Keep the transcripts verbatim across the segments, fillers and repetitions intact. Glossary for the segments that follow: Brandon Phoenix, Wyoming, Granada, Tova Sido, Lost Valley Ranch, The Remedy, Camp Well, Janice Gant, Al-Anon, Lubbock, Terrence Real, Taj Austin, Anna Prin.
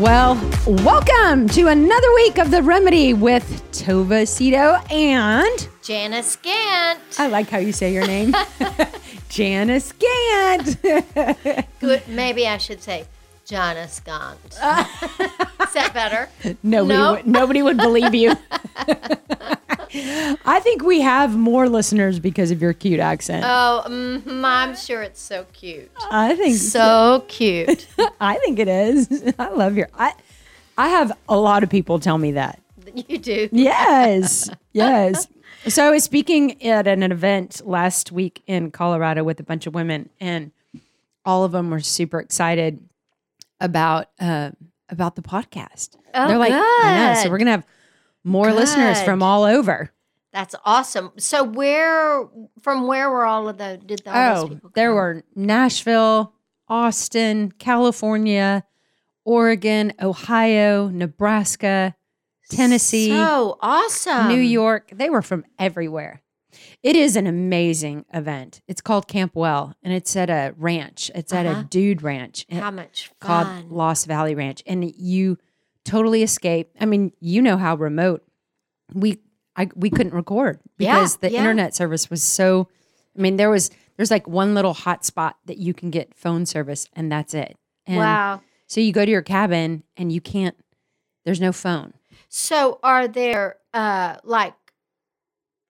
Well, welcome to another week of The Remedy with Tova Sido and Janice Gant. I like how you say your name. Janice Gant. Good. Maybe I should say Janice Gant. Uh, Is that better? Nobody, no? would, nobody would believe you. I think we have more listeners because of your cute accent. Oh, mm-hmm, I'm sure it's so cute. I think so cute. I think it is. I love your. I, I have a lot of people tell me that. You do. Yes, yes. So I was speaking at an event last week in Colorado with a bunch of women, and all of them were super excited about uh, about the podcast. Oh, they're like, good. I know. So we're gonna have more Good. listeners from all over. That's awesome. So where, from where were all of the, did the, all oh, those people come? There were Nashville, Austin, California, Oregon, Ohio, Nebraska, Tennessee. So awesome. New York. They were from everywhere. It is an amazing event. It's called Camp Well, and it's at a ranch. It's uh-huh. at a dude ranch. How much fun. Called Lost Valley Ranch. And you totally escape. I mean, you know how remote we I, we couldn't record because yeah, the yeah. internet service was so. I mean, there was there's like one little hotspot that you can get phone service, and that's it. And wow! So you go to your cabin, and you can't. There's no phone. So are there uh, like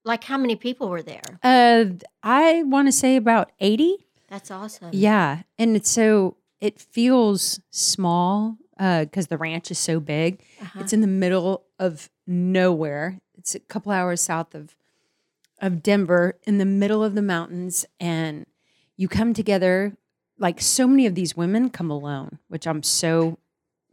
like how many people were there? Uh, I want to say about eighty. That's awesome. Yeah, and it's so it feels small. Because uh, the ranch is so big. Uh-huh. It's in the middle of nowhere. It's a couple hours south of of Denver, in the middle of the mountains. And you come together, like so many of these women come alone, which I'm so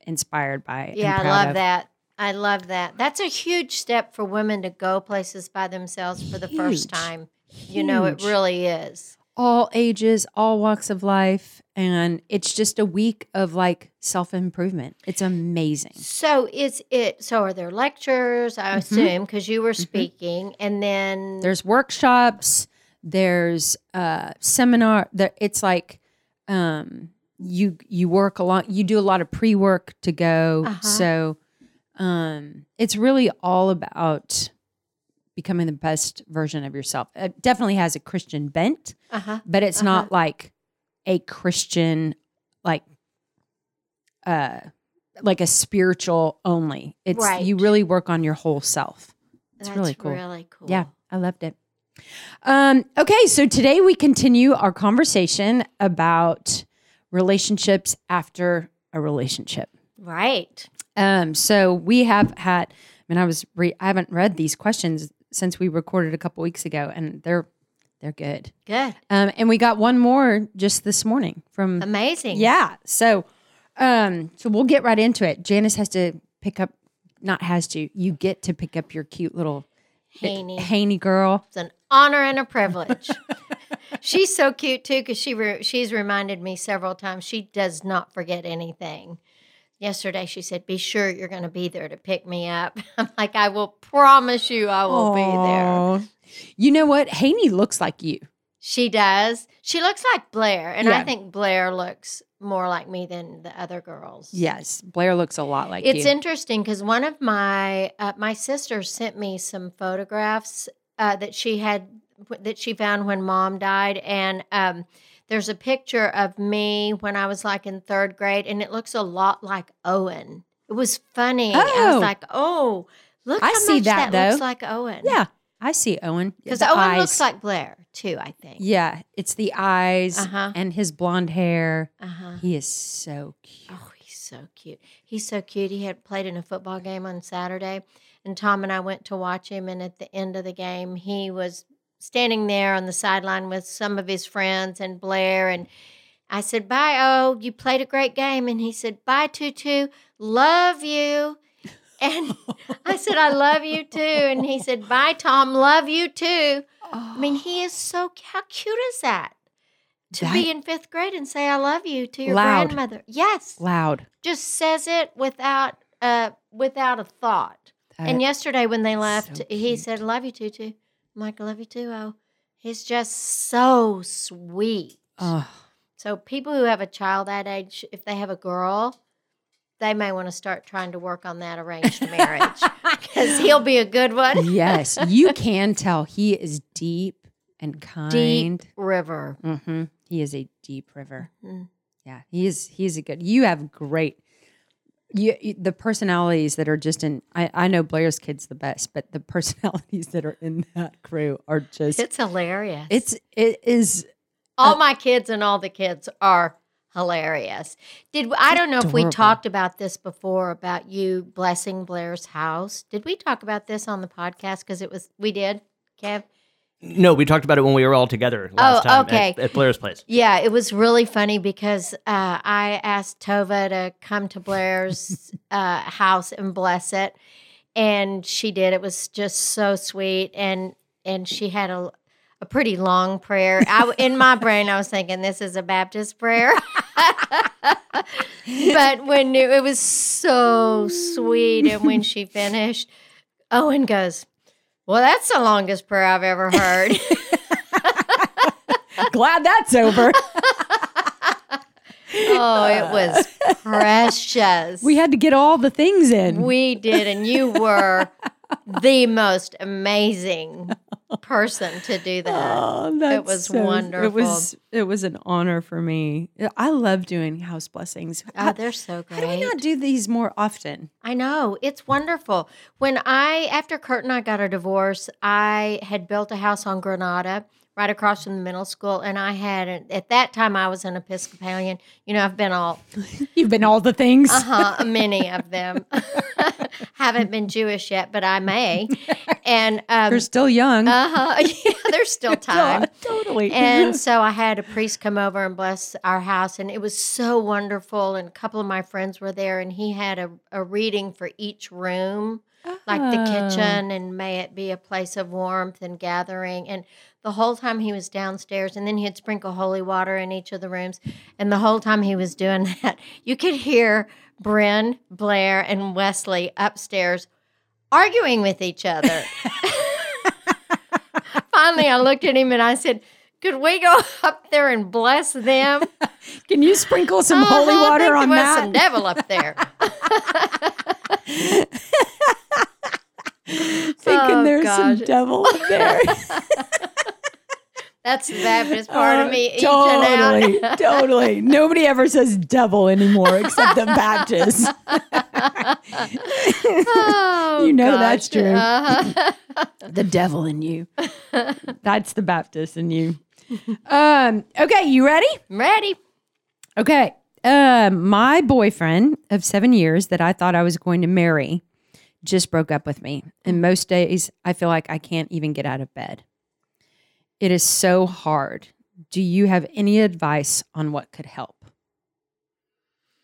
inspired by. Yeah, I love of. that. I love that. That's a huge step for women to go places by themselves for the huge, first time. Huge. You know, it really is. All ages, all walks of life, and it's just a week of like self-improvement. It's amazing. So is it? So are there lectures? I mm-hmm. assume because you were speaking, mm-hmm. and then there's workshops. There's uh, seminar. There, it's like um, you you work a lot. You do a lot of pre-work to go. Uh-huh. So um, it's really all about becoming the best version of yourself. It definitely has a Christian bent, uh-huh. but it's uh-huh. not like a Christian, like, uh, like a spiritual only. It's right. You really work on your whole self. It's That's really cool. Really cool. Yeah, I loved it. Um, okay, so today we continue our conversation about relationships after a relationship. Right. Um. So we have had. I mean, I was. Re- I haven't read these questions since we recorded a couple weeks ago, and they're they're good. Good. Um, and we got one more just this morning from amazing. Yeah. So, um, so we'll get right into it. Janice has to pick up, not has to. You get to pick up your cute little Haney, it, Haney girl. It's an honor and a privilege. She's so cute too because she re- she's reminded me several times. She does not forget anything. Yesterday, she said, be sure you're going to be there to pick me up. I'm like, I will promise you I will Aww. be there. You know what? Haney looks like you. She does. She looks like Blair. And yeah. I think Blair looks more like me than the other girls. Yes. Blair looks a lot like it's you. It's interesting because one of my, uh, my sisters sent me some photographs uh, that she had, that she found when Mom died. And, um, there's a picture of me when I was like in third grade, and it looks a lot like Owen. It was funny. Oh. I was like, oh, look I how see much that, that looks like Owen. Yeah, I see Owen. Because Owen eyes. looks like Blair, too, I think. Yeah, it's the eyes uh-huh. and his blonde hair. Uh-huh. He is so cute. Oh, he's so cute. He's so cute. He had played in a football game on Saturday, and Tom and I went to watch him, and at the end of the game, he was standing there on the sideline with some of his friends and Blair. And I said, bye, oh, you played a great game. And he said, bye, Tutu, love you. And I said, I love you too. And he said, bye, Tom. Love you too. Oh. I mean, he is so, how cute is that? To that, be in fifth grade and say, I love you to your loud. grandmother. Yes. Loud. Just says it without uh, without a thought. That and yesterday when they left, so he said, love you too, too. I'm like, I love you too. Oh, he's just so sweet. Oh. So people who have a child that age, if they have a girl, they may want to start trying to work on that arranged marriage because he'll be a good one. Yes. You can tell he is deep and kind. Deep river. Mm-hmm. He is a deep river. Mm-hmm. Yeah. He is, he's a good, you have great, you, you the personalities that are just in, I, I know Blair's kid's the best, but the personalities that are in that crew are just. It's hilarious. It's, it is. All uh, my kids and all the kids are hilarious. Did I don't know adorable. If we talked about this before about you blessing Blair's house. Did we talk about this on the podcast? Because it was, we did, Kev? No, we talked about it when we were all together last oh, time okay. at, at Blair's place. Yeah, it was really funny because uh, I asked Tova to come to Blair's uh, house and bless it, and she did. It was just so sweet, and and she had a, a pretty long prayer. I, in my brain, I was thinking, this is a Baptist prayer. But when it, it was so sweet, and when she finished, Owen goes, well, that's the longest prayer I've ever heard. Glad that's over. Oh, it was precious. We had to get all the things in. We did, and you were the most amazing person to do that. Oh, that's it was so, wonderful. It was it was an honor for me. I love doing house blessings. Oh, I, they're so great. How do we not do these more often? I know. It's wonderful. When I, after Kurt and I got a divorce, I had built a house on Granada right across from the middle school, and I had, an, at that time, I was an Episcopalian. You know, I've been all... You've been all the things? Uh-huh, many of them. Haven't been Jewish yet, but I may. And um, They're still young. Uh-huh. Yeah, there's still time. Totally. And so I had a priest come over and bless our house, and it was so wonderful, and a couple of my friends were there, and he had a, a reading for each room, oh. like the kitchen, and may it be a place of warmth and gathering, and... The whole time he was downstairs, and then he'd sprinkle holy water in each of the rooms. And the whole time he was doing that, you could hear Bryn, Blair, and Wesley upstairs arguing with each other. Finally, I looked at him and I said, could we go up there and bless them? Can you sprinkle some uh-huh, holy water on that? I think there was some devil up there. Thinking oh, there's gosh. some devil up there. That's the Baptist part uh, of me. Totally, out. Totally. Nobody ever says devil anymore except the Baptists. Oh, you know gosh. That's true. Uh-huh. The devil in you. That's the Baptist in you. Um, okay, you ready? I'm ready. Okay. Uh, my boyfriend of seven years that I thought I was going to marry just broke up with me. And most days I feel like I can't even get out of bed. It is so hard. Do you have any advice on what could help?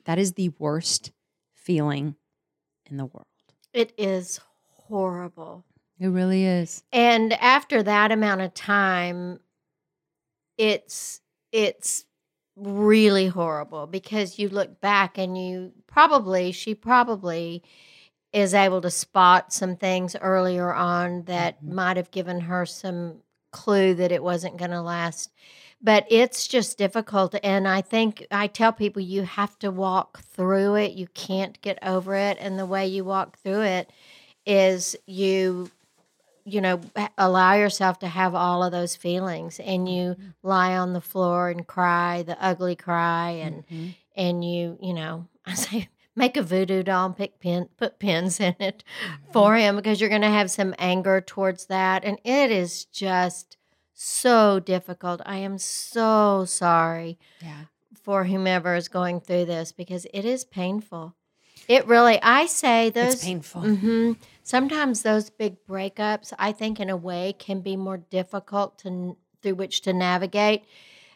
That is the worst feeling in the world. It is horrible. It really is. And after that amount of time, it's it's really horrible because you look back and you probably, she probably is able to spot some things earlier on that mm-hmm. might have given her some clue that it wasn't going to last. But it's just difficult. And I think I tell people you have to walk through it. You can't get over it. And the way you walk through it is you, you know, allow yourself to have all of those feelings and you mm-hmm. lie on the floor and cry, the ugly cry. And, mm-hmm. and you, you know, I say, make a voodoo doll and pick pin, put pins in it for him because you're going to have some anger towards that. And it is just so difficult. I am so sorry yeah. for whomever is going through this because it is painful. It really, I say those. It's painful. Mm-hmm, sometimes those big breakups, I think in a way, can be more difficult to through which to navigate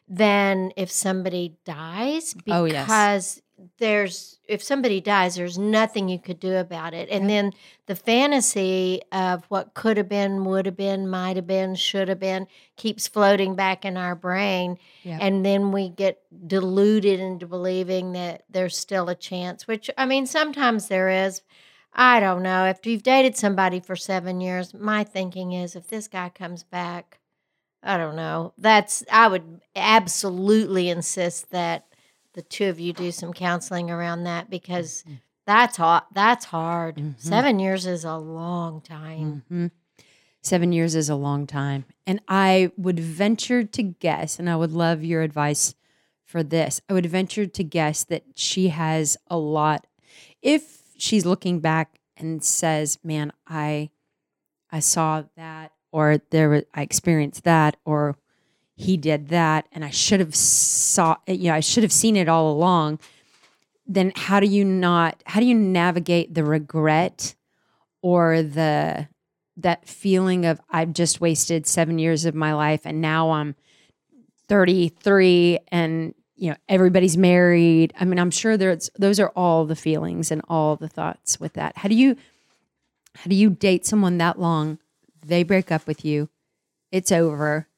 than if somebody dies because oh, yes. there's, if somebody dies, there's nothing you could do about it. And then the fantasy of what could have been, would have been, might have been, should have been, keeps floating back in our brain. Yep. And then we get deluded into believing that there's still a chance, which, I mean, sometimes there is. I don't know. If you've dated somebody for seven years, my thinking is if this guy comes back, I don't know. That's, I would absolutely insist that the two of you do some counseling around that, because that's hot. That's hard. Mm-hmm. Seven years is a long time. Mm-hmm. Seven years is a long time. And I would venture to guess, and I would love your advice for this. I would venture to guess that she has a lot. If she's looking back and says, man, I, I saw that, or there was, I experienced that, or he did that, and I should have saw, you know, I should have seen it all along. Then how do you not? How do you navigate the regret or the that feeling of I've just wasted seven years of my life, and now I'm thirty-three, and you know everybody's married. I mean, I'm sure there's those are all the feelings and all the thoughts with that. How do you how do you date someone that long? They break up with you. It's over.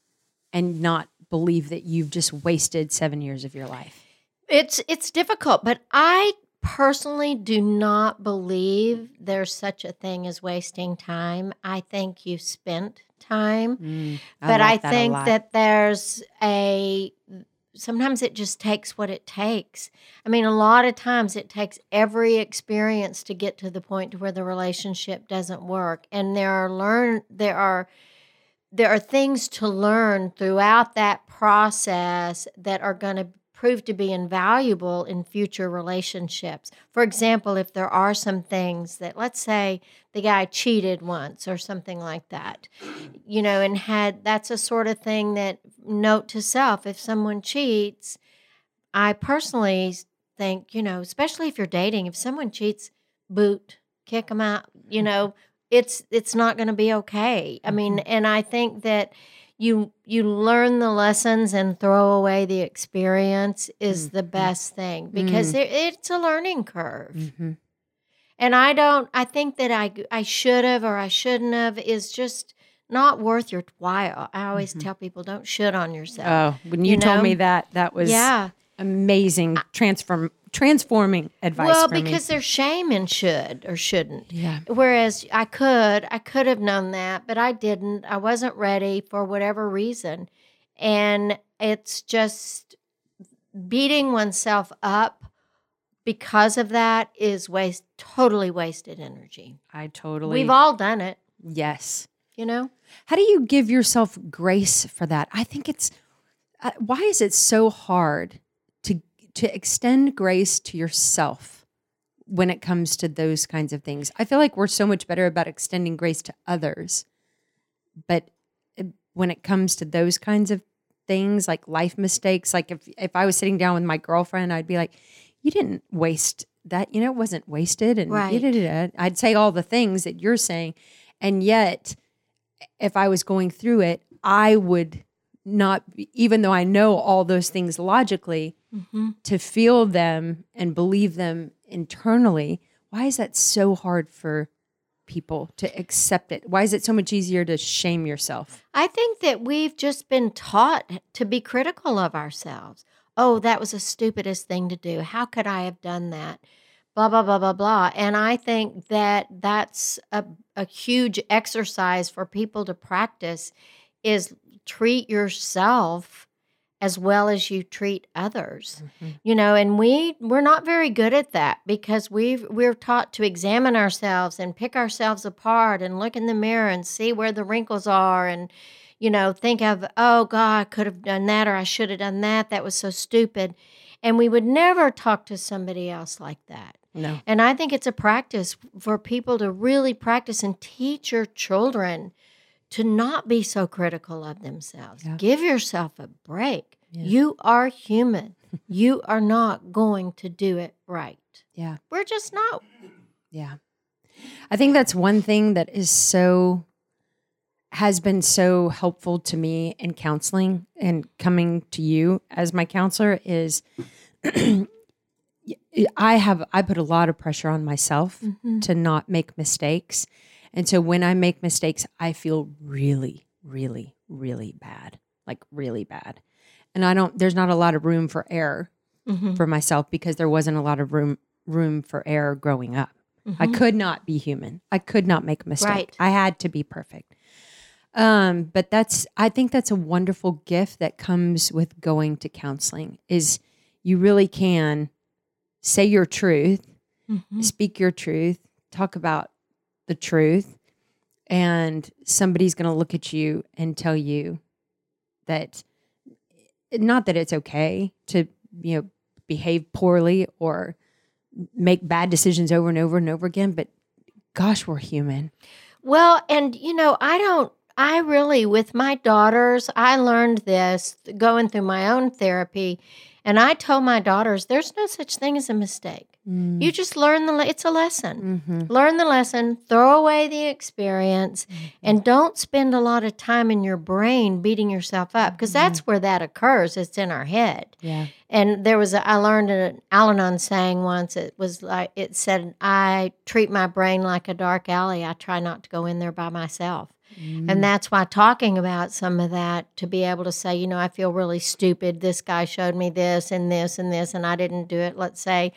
And not believe that you've just wasted seven years of your life. It's it's difficult, but I personally do not believe there's such a thing as wasting time. I think you spent time, mm, I but like I that think that there's a sometimes it just takes what it takes. I mean, a lot of times it takes every experience to get to the point to where the relationship doesn't work, and there are learn there are. There are things to learn throughout that process that are going to prove to be invaluable in future relationships. For example, if there are some things that, let's say, the guy cheated once or something like that, you know, and had that's a sort of thing that note to self, if someone cheats, I personally think, you know, especially if you're dating, if someone cheats, boot, kick them out, you know. It's it's not going to be okay. I mean, and I think that you you learn the lessons and throw away the experience is mm-hmm. the best thing, because mm-hmm. it, it's a learning curve. Mm-hmm. And I don't, I think that I, I should have or I shouldn't have is just not worth your while. I always mm-hmm. tell people, don't shit on yourself. Oh, when you, you told know? me that, that was yeah. amazing transform. Transforming advice. Well, for because me. There's shame in should or shouldn't. Yeah. Whereas I could, I could have known that, but I didn't. I wasn't ready for whatever reason. And it's just beating oneself up because of that is waste, totally wasted energy. I totally. We've all done it. Yes. You know? How do you give yourself grace for that? I think it's, uh, why is it so hard to extend grace to yourself when it comes to those kinds of things? I feel like we're so much better about extending grace to others. But when it comes to those kinds of things, like life mistakes, like if, if I was sitting down with my girlfriend, I'd be like, you didn't waste that. You know, it wasn't wasted. And right. da, da, da, da. I'd say all the things that you're saying. And yet, if I was going through it, I would not, even though I know all those things logically, mm-hmm. to feel them and believe them internally. Why is that so hard for people to accept it? Why is it so much easier to shame yourself? I think that we've just been taught to be critical of ourselves. Oh, that was the stupidest thing to do. How could I have done that? Blah, blah, blah, blah, blah. And I think that that's a, a huge exercise for people to practice is treat yourself as well as you treat others, mm-hmm. you know, and we, we're not very good at that because we've, we're taught to examine ourselves and pick ourselves apart and look in the mirror and see where the wrinkles are and, you know, think of, oh, God, I could have done that or I should have done that. That was so stupid. And we would never talk to somebody else like that. No. And I think it's a practice for people to really practice and teach your children to not be so critical of themselves. Yeah. Give yourself a break. Yeah. You are human. You are not going to do it right. Yeah. We're just not. Yeah. I think that's one thing that is so, has been so helpful to me in counseling and coming to you as my counselor is I have, I put a lot of pressure on myself mm-hmm. to not make mistakes. And so when I make mistakes, I feel really, really, really bad, like really bad. And I don't, there's not a lot of room for error mm-hmm. for myself because there wasn't a lot of room, room for error growing up. Mm-hmm. I could not be human. I could not make a mistake. Right. I had to be perfect. Um, but that's, I think that's a wonderful gift that comes with going to counseling is you really can say your truth, mm-hmm. speak your truth, talk about the truth, and somebody's going to look at you and tell you that, not that it's okay to, you know, behave poorly or make bad decisions over and over and over again, but gosh, we're human. Well, and you know, I don't, I really, with my daughters, I learned this going through my own therapy. And I told my daughters, there's no such thing as a mistake. Mm. You just learn the, le- it's a lesson. Mm-hmm. Learn the lesson, throw away the experience, mm-hmm. and don't spend a lot of time in your brain beating yourself up, because that's yeah. where that occurs. It's in our head. Yeah. And there was, a, I learned an Al-Anon saying once, it was like, it said, I treat my brain like a dark alley. I try not to go in there by myself. Mm. And that's why talking about some of that, to be able to say, you know, I feel really stupid. This guy showed me this and this and this, and I didn't do it, let's say.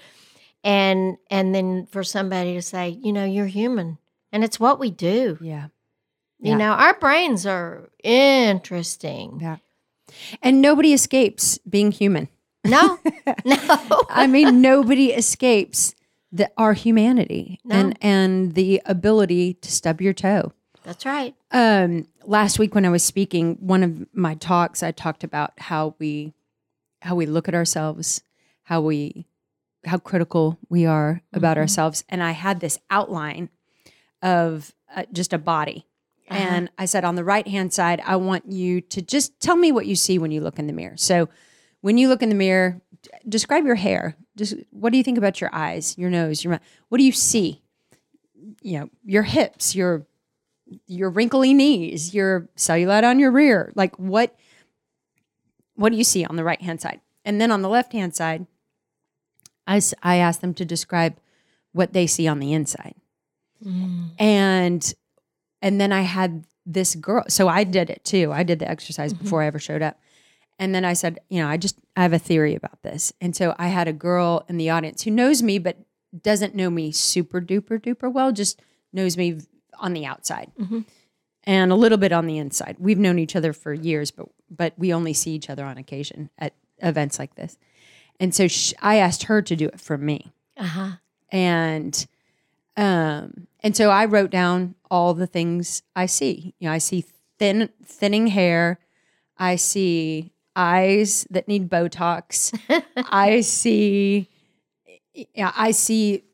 And and then for somebody to say, you know, you're human. And it's what we do. Yeah. You yeah. know, our brains are interesting. Yeah. And nobody escapes being human. No. No. I mean, nobody escapes the, our humanity no. and, and the ability to stub your toe. That's right. Um, last week when I was speaking, one of my talks, I talked about how we, how we look at ourselves, how we, how critical we are about mm-hmm. ourselves. And I had this outline of uh, just a body. Uh-huh. And I said, on the right-hand side, I want you to just tell me what you see when you look in the mirror. So when you look in the mirror, d- describe your hair. Just, what do you think about your eyes, your nose, your mouth? What do you see? You know, your hips, your your wrinkly knees, your cellulite on your rear. Like what, what do you see on the right-hand side? And then on the left-hand side, I, I asked them to describe what they see on the inside. Mm. And, and then I had this girl. So I did it too. I did the exercise mm-hmm. before I ever showed up. And then I said, you know, I just, I have a theory about this. And so I had a girl in the audience who knows me, but doesn't know me super duper duper well, just knows me on the outside mm-hmm. and a little bit on the inside. We've known each other for years, but but we only see each other on occasion at events like this. And so she, I asked her to do it for me. Uh-huh. And um and so I wrote down all the things I see. You know, I see thin thinning hair, I see eyes that need Botox. I see yeah, I see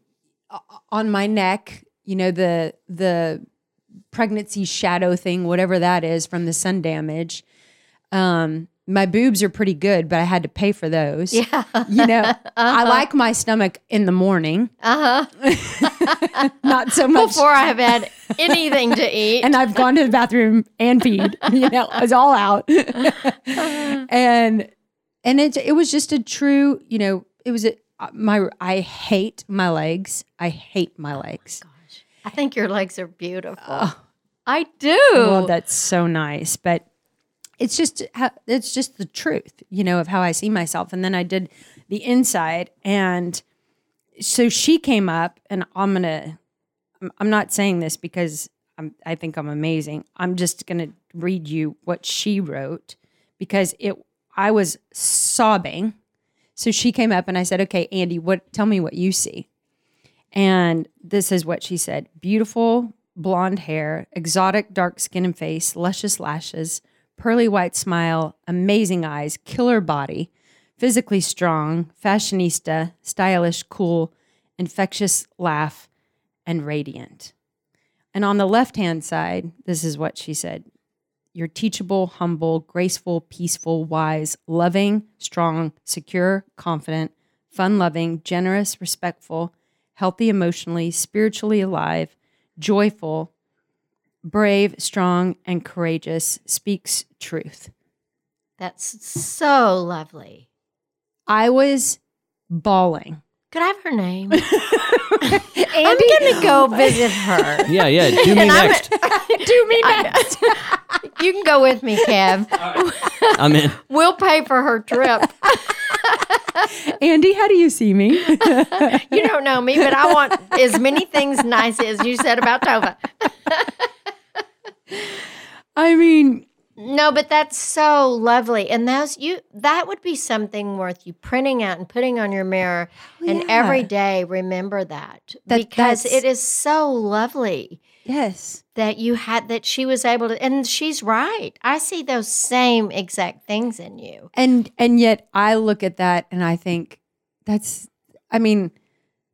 on my neck you know, the the pregnancy shadow thing, whatever that is from the sun damage. Um, my boobs are pretty good, but I had to pay for those. Yeah. You know, uh-huh. I like my stomach in the morning. Uh-huh. Not so much. Before I have had anything to eat. And I've gone to the bathroom and peed. You know, it's all out. uh-huh. And and it, it was just a true, you know, it was a, my, I hate my legs. I hate my legs. Oh my God. I think your legs are beautiful. Oh, I do. Well, that's so nice, but it's just it's just the truth, you know, of how I see myself. And then I did the inside, and so she came up, and I'm gonna. I'm not saying this because I'm, I think I'm amazing. I'm just gonna read you what she wrote because it. I was sobbing, so she came up, and I said, "Okay, Andy, what? Tell me what you see." And this is what she said. Beautiful blonde hair, exotic dark skin and face, luscious lashes, pearly white smile, amazing eyes, killer body, physically strong, fashionista, stylish, cool, infectious laugh, and radiant. And on the left-hand side, this is what she said. You're teachable, humble, graceful, peaceful, wise, loving, strong, secure, confident, fun-loving, generous, respectful, healthy emotionally, spiritually alive, joyful, brave, strong, and courageous, speaks truth. That's so lovely. I was bawling. Could I have her name? I'm going to go visit her. Yeah, yeah. Do me next. Do me next. You can go with me, Kev. Right. I'm in. We'll pay for her trip. Andy, how do you see me? You don't know me, but I want as many things nice as you said about Tova. I mean... No, but that's so lovely. And those you that would be something worth you printing out and putting on your mirror oh, and yeah. every day remember that, that because it is so lovely. Yes. That you had that she was able to and she's right. I see those same exact things in you. And and yet I look at that and I think that's I mean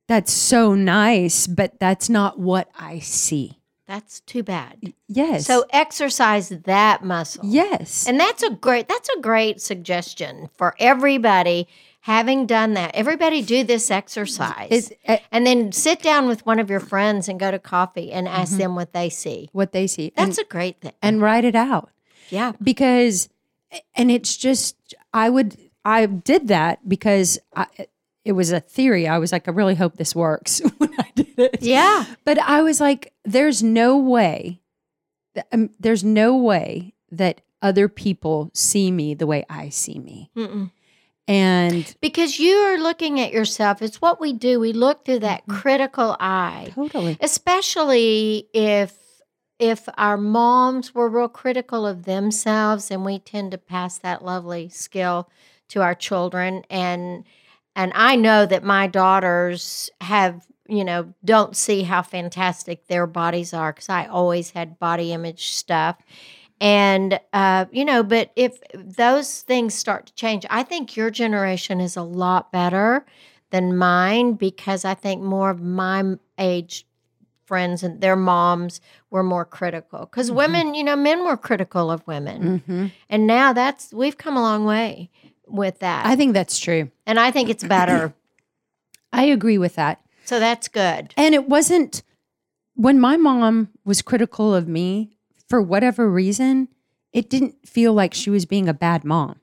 that's so nice, but that's not what I see. That's too bad. Yes. So exercise that muscle. Yes. And that's a great that's a great suggestion for everybody having done that. Everybody do this exercise. It's, uh, and then sit down with one of your friends and go to coffee and ask mm-hmm. them what they see. What they see. That's and, a great thing. And write it out. Yeah. Because and it's just I would I did that because I it was a theory. I was like, I really hope this works when I did it. Yeah. But I was like, there's no way, that, um, there's no way that other people see me the way I see me. Mm-mm. And because you are looking at yourself, it's what we do. We look through that critical eye. Totally. Especially if, if our moms were real critical of themselves, and we tend to pass that lovely skill to our children. And And I know that my daughters have, you know, don't see how fantastic their bodies are because I always had body image stuff. And, uh, you know, but if those things start to change, I think your generation is a lot better than mine because I think more of my age friends and their moms were more critical because mm-hmm. women, you know, men were critical of women. Mm-hmm. And now that's, we've come a long way with that. I think that's true. And I think it's better. I agree with that. So that's good. And it wasn't, when my mom was critical of me, for whatever reason, it didn't feel like she was being a bad mom.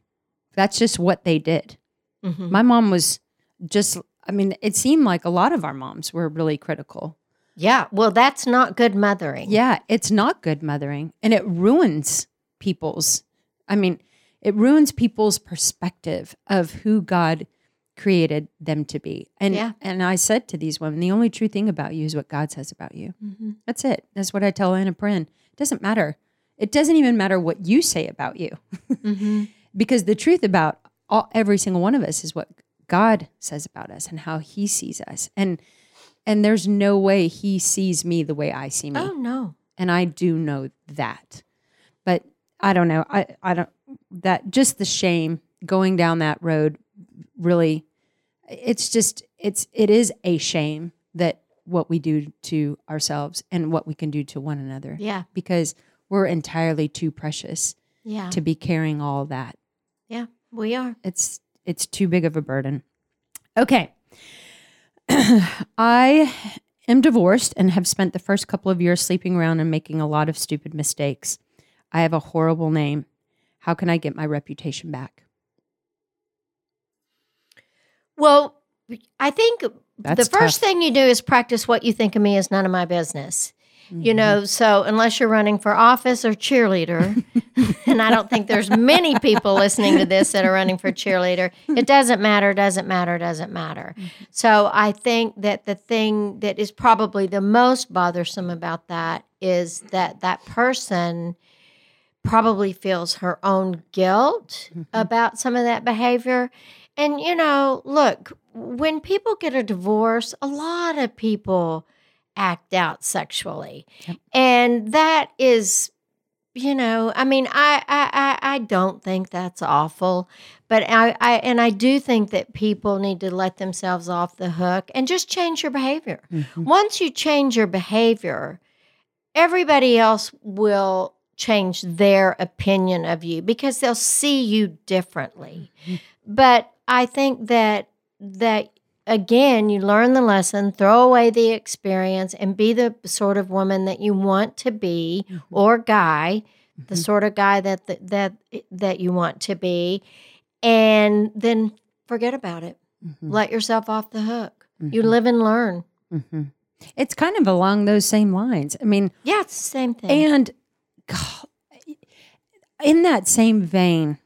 That's just what they did. Mm-hmm. My mom was just, I mean, it seemed like a lot of our moms were really critical. Yeah. Well, that's not good mothering. Yeah. It's not good mothering. And it ruins people's, I mean, It ruins people's perspective of who God created them to be. And yeah. and I said to these women, the only true thing about you is what God says about you. Mm-hmm. That's it. That's what I tell Anna Prin. It doesn't matter. It doesn't even matter what you say about you. Mm-hmm. Because the truth about all, every single one of us is what God says about us and how he sees us. And and there's no way he sees me the way I see me. Oh, no. And I do know that. But I don't know. I, I don't. That just the shame going down that road really, it's just, it's, it is a shame that what we do to ourselves and what we can do to one another. Yeah. Because we're entirely too precious yeah. to be carrying all that. Yeah, we are. It's, it's too big of a burden. Okay. I am divorced and have spent the first couple of years sleeping around and making a lot of stupid mistakes. I have a horrible name. How can I get my reputation back? Well, I think That's the first tough. thing you do is practice what you think of me is none of my business. Mm-hmm. You know, so unless you're running for office or cheerleader, and I don't think there's many people listening to this that are running for cheerleader, it doesn't matter, doesn't matter, doesn't matter. Mm-hmm. So I think that the thing that is probably the most bothersome about that is that that person probably feels her own guilt mm-hmm. about some of that behavior. And, you know, look, when people get a divorce, a lot of people act out sexually. Yep. And that is, you know, I mean, I, I, I, I don't think that's awful, but I, I, and I do think that people need to let themselves off the hook and just change your behavior. Mm-hmm. Once you change your behavior, everybody else will change their opinion of you because they'll see you differently. Mm-hmm. But I think that, that again, you learn the lesson, throw away the experience, and be the sort of woman that you want to be, or guy, mm-hmm. the sort of guy that, that, that you want to be, and then forget about it. Mm-hmm. Let yourself off the hook. Mm-hmm. You live and learn. Mm-hmm. It's kind of along those same lines. I mean, yeah, it's the same thing. And God, in that same vein,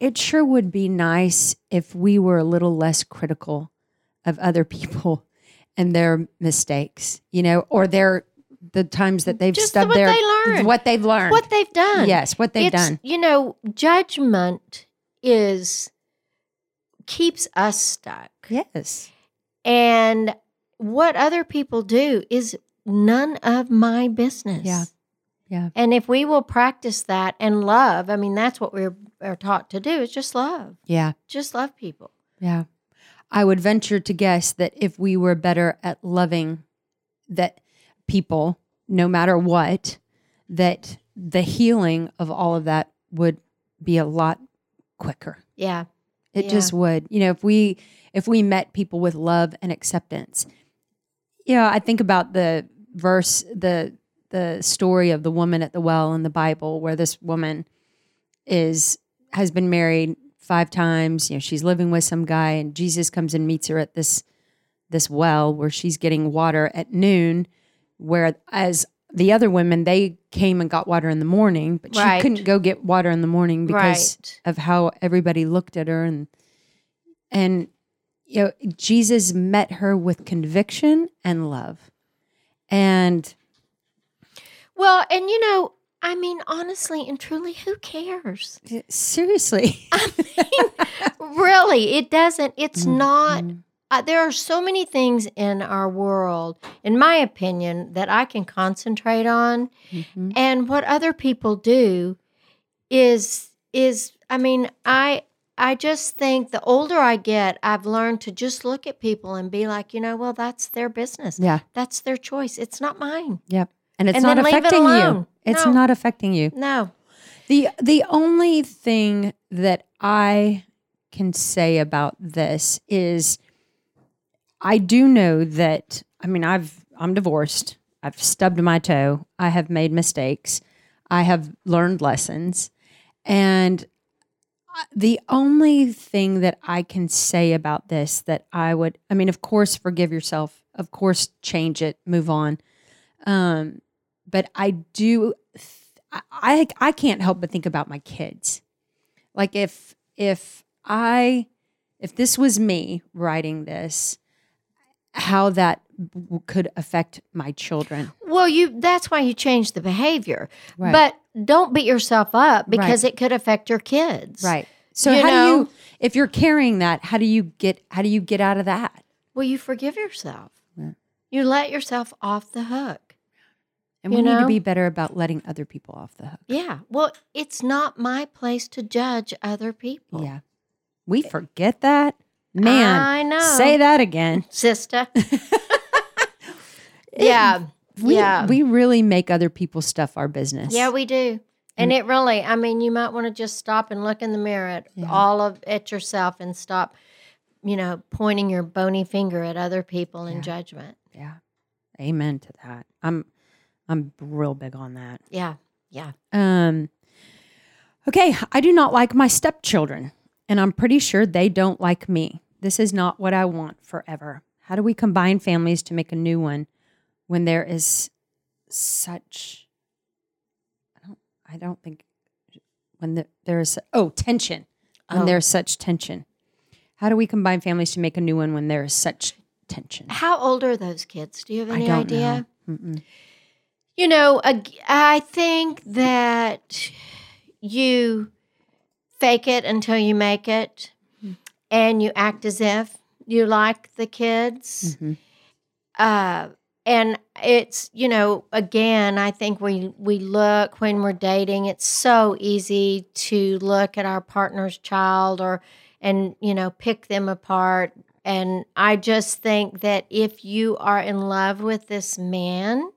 it sure would be nice if we were a little less critical of other people and their mistakes, you know, or their the times that they've just stubbed their they what they've learned, what they've done. Yes, what they've it's, done. You know, judgment is keeps us stuck. Yes, and what other people do is none of my business. Yeah. Yeah. And if we will practice that and love, I mean, that's what we're are taught to do is just love. Yeah. Just love people. Yeah. I would venture to guess that if we were better at loving that people, no matter what, that the healing of all of that would be a lot quicker. Yeah. It yeah. just would. You know, if we if we met people with love and acceptance. You know, I think about the verse, the the story of the woman at the well in the Bible, where this woman is has been married five times. You know, she's living with some guy, and Jesus comes and meets her at this this well where she's getting water at noon, where as the other women, they came and got water in the morning, but right. she couldn't go get water in the morning because right. of how everybody looked at her. And, and you know, Jesus met her with conviction and love. And... Well, and you know, I mean, honestly and truly, who cares? Seriously. I mean, really, it doesn't, it's mm-hmm. not, uh, there are so many things in our world, in my opinion, that I can concentrate on. Mm-hmm. And what other people do is, is, I mean, I, I just think the older I get, I've learned to just look at people and be like, you know, well, that's their business. Yeah. That's their choice. It's not mine. Yep. And it's and not affecting it you. It's no. not affecting you. No. The the only thing that I can say about this is I do know that, I mean, I've I'm divorced. I've stubbed my toe. I have made mistakes. I have learned lessons. And the only thing that I can say about this that I would, I mean, of course, forgive yourself. Of course, change it, move on. Um, But I do, I I can't help but think about my kids. Like if if I if this was me writing this, how that could affect my children. Well, you that's why you change the behavior, right. But don't beat yourself up because right. it could affect your kids. Right. So you how know? do you if you're carrying that? How do you get how do you get out of that? Well, you forgive yourself. Yeah. You let yourself off the hook. And we you know? need to be better about letting other people off the hook. Yeah. Well, it's not my place to judge other people. Yeah. We forget that. Man. I know. Say that again. Sister. yeah. We, yeah. We really make other people's stuff our business. Yeah, we do. And mm. it really, I mean, you might want to just stop and look in the mirror at yeah. all of at yourself and stop, you know, pointing your bony finger at other people in yeah. judgment. Yeah. Amen to that. I'm I'm real big on that. Yeah, yeah. Um, okay, I do not like my stepchildren, and I'm pretty sure they don't like me. This is not what I want forever. How do we combine families to make a new one when there is such, I don't, I don't think, when the, there is, oh, tension, when oh. there's such tension. How do we combine families to make a new one when there is such tension? How old are those kids? Do you have any I don't idea? Know. Mm-mm. You know, I think that you fake it until you make it, mm-hmm. and you act as if you like the kids. Mm-hmm. Uh, and it's, you know, again, I think we, we look when we're dating. It's so easy to look at our partner's child or and, you know, pick them apart. And I just think that if you are in love with this man,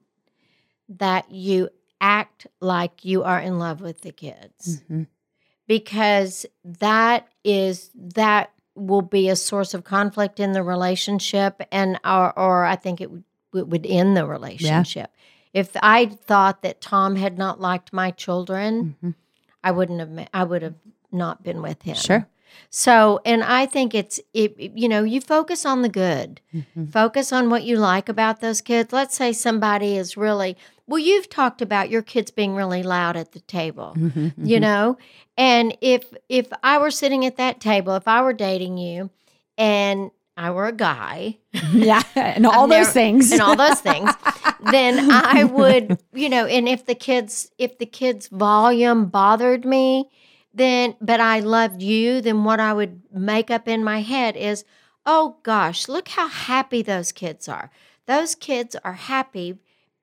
that you act like you are in love with the kids, mm-hmm. because that is that will be a source of conflict in the relationship, and or, or I think it would, it would end the relationship. Yeah. If I thought that Tom had not liked my children, mm-hmm. I wouldn't have. I would have not been with him. Sure. So, and I think it's, it, you know, you focus on the good. Mm-hmm. Focus on what you like about those kids. Let's say somebody is really, well, you've talked about your kids being really loud at the table, mm-hmm, you mm-hmm. know? And if if I were sitting at that table, if I were dating you and I were a guy. Yeah, and all those never, things. And all those things. Then I would, you know, and if the kids, if the kids' volume bothered me, then, but I loved you, then what I would make up in my head is, oh gosh, look how happy those kids are. Those kids are happy,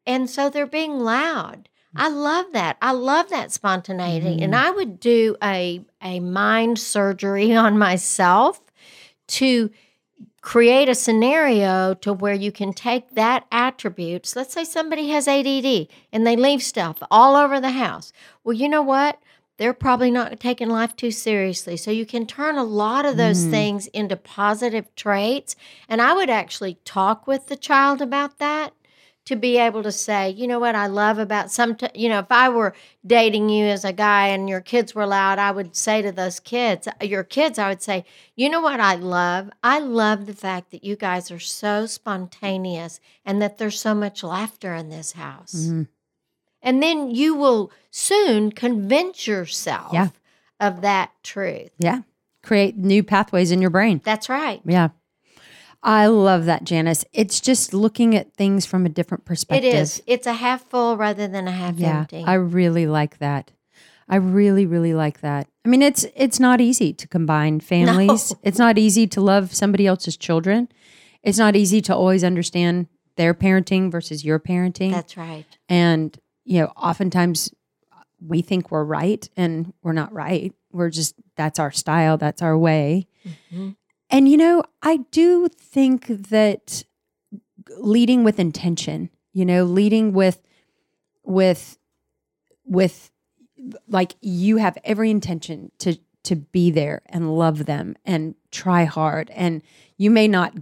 and so they're being loud. I love that. I love that spontaneity. Mm-hmm. And I would do a a mind surgery on myself to create a scenario to where you can take that attribute. So let's say somebody has A D D and they leave stuff all over the house. Well, you know what? They're probably not taking life too seriously. So you can turn a lot of those mm. things into positive traits. And I would actually talk with the child about that to be able to say, you know what I love about some, t- you know, if I were dating you as a guy and your kids were loud, I would say to those kids, your kids, I would say, you know what I love? I love the fact that you guys are so spontaneous and that there's so much laughter in this house. Mm-hmm. And then you will soon convince yourself yeah. of that truth. Yeah. Create new pathways in your brain. That's right. Yeah. I love that, Janice. It's just looking at things from a different perspective. It is. It's a half full rather than a half yeah, empty. I really like that. I really, really like that. I mean, it's it's not easy to combine families. No. It's not easy to love somebody else's children. It's not easy to always understand their parenting versus your parenting. That's right. And you know, oftentimes we think we're right and we're not right. We're just, that's our style. That's our way. Mm-hmm. And, you know, I do think that leading with intention, you know, leading with, with, with like you have every intention to, to be there and love them and try hard. And you may not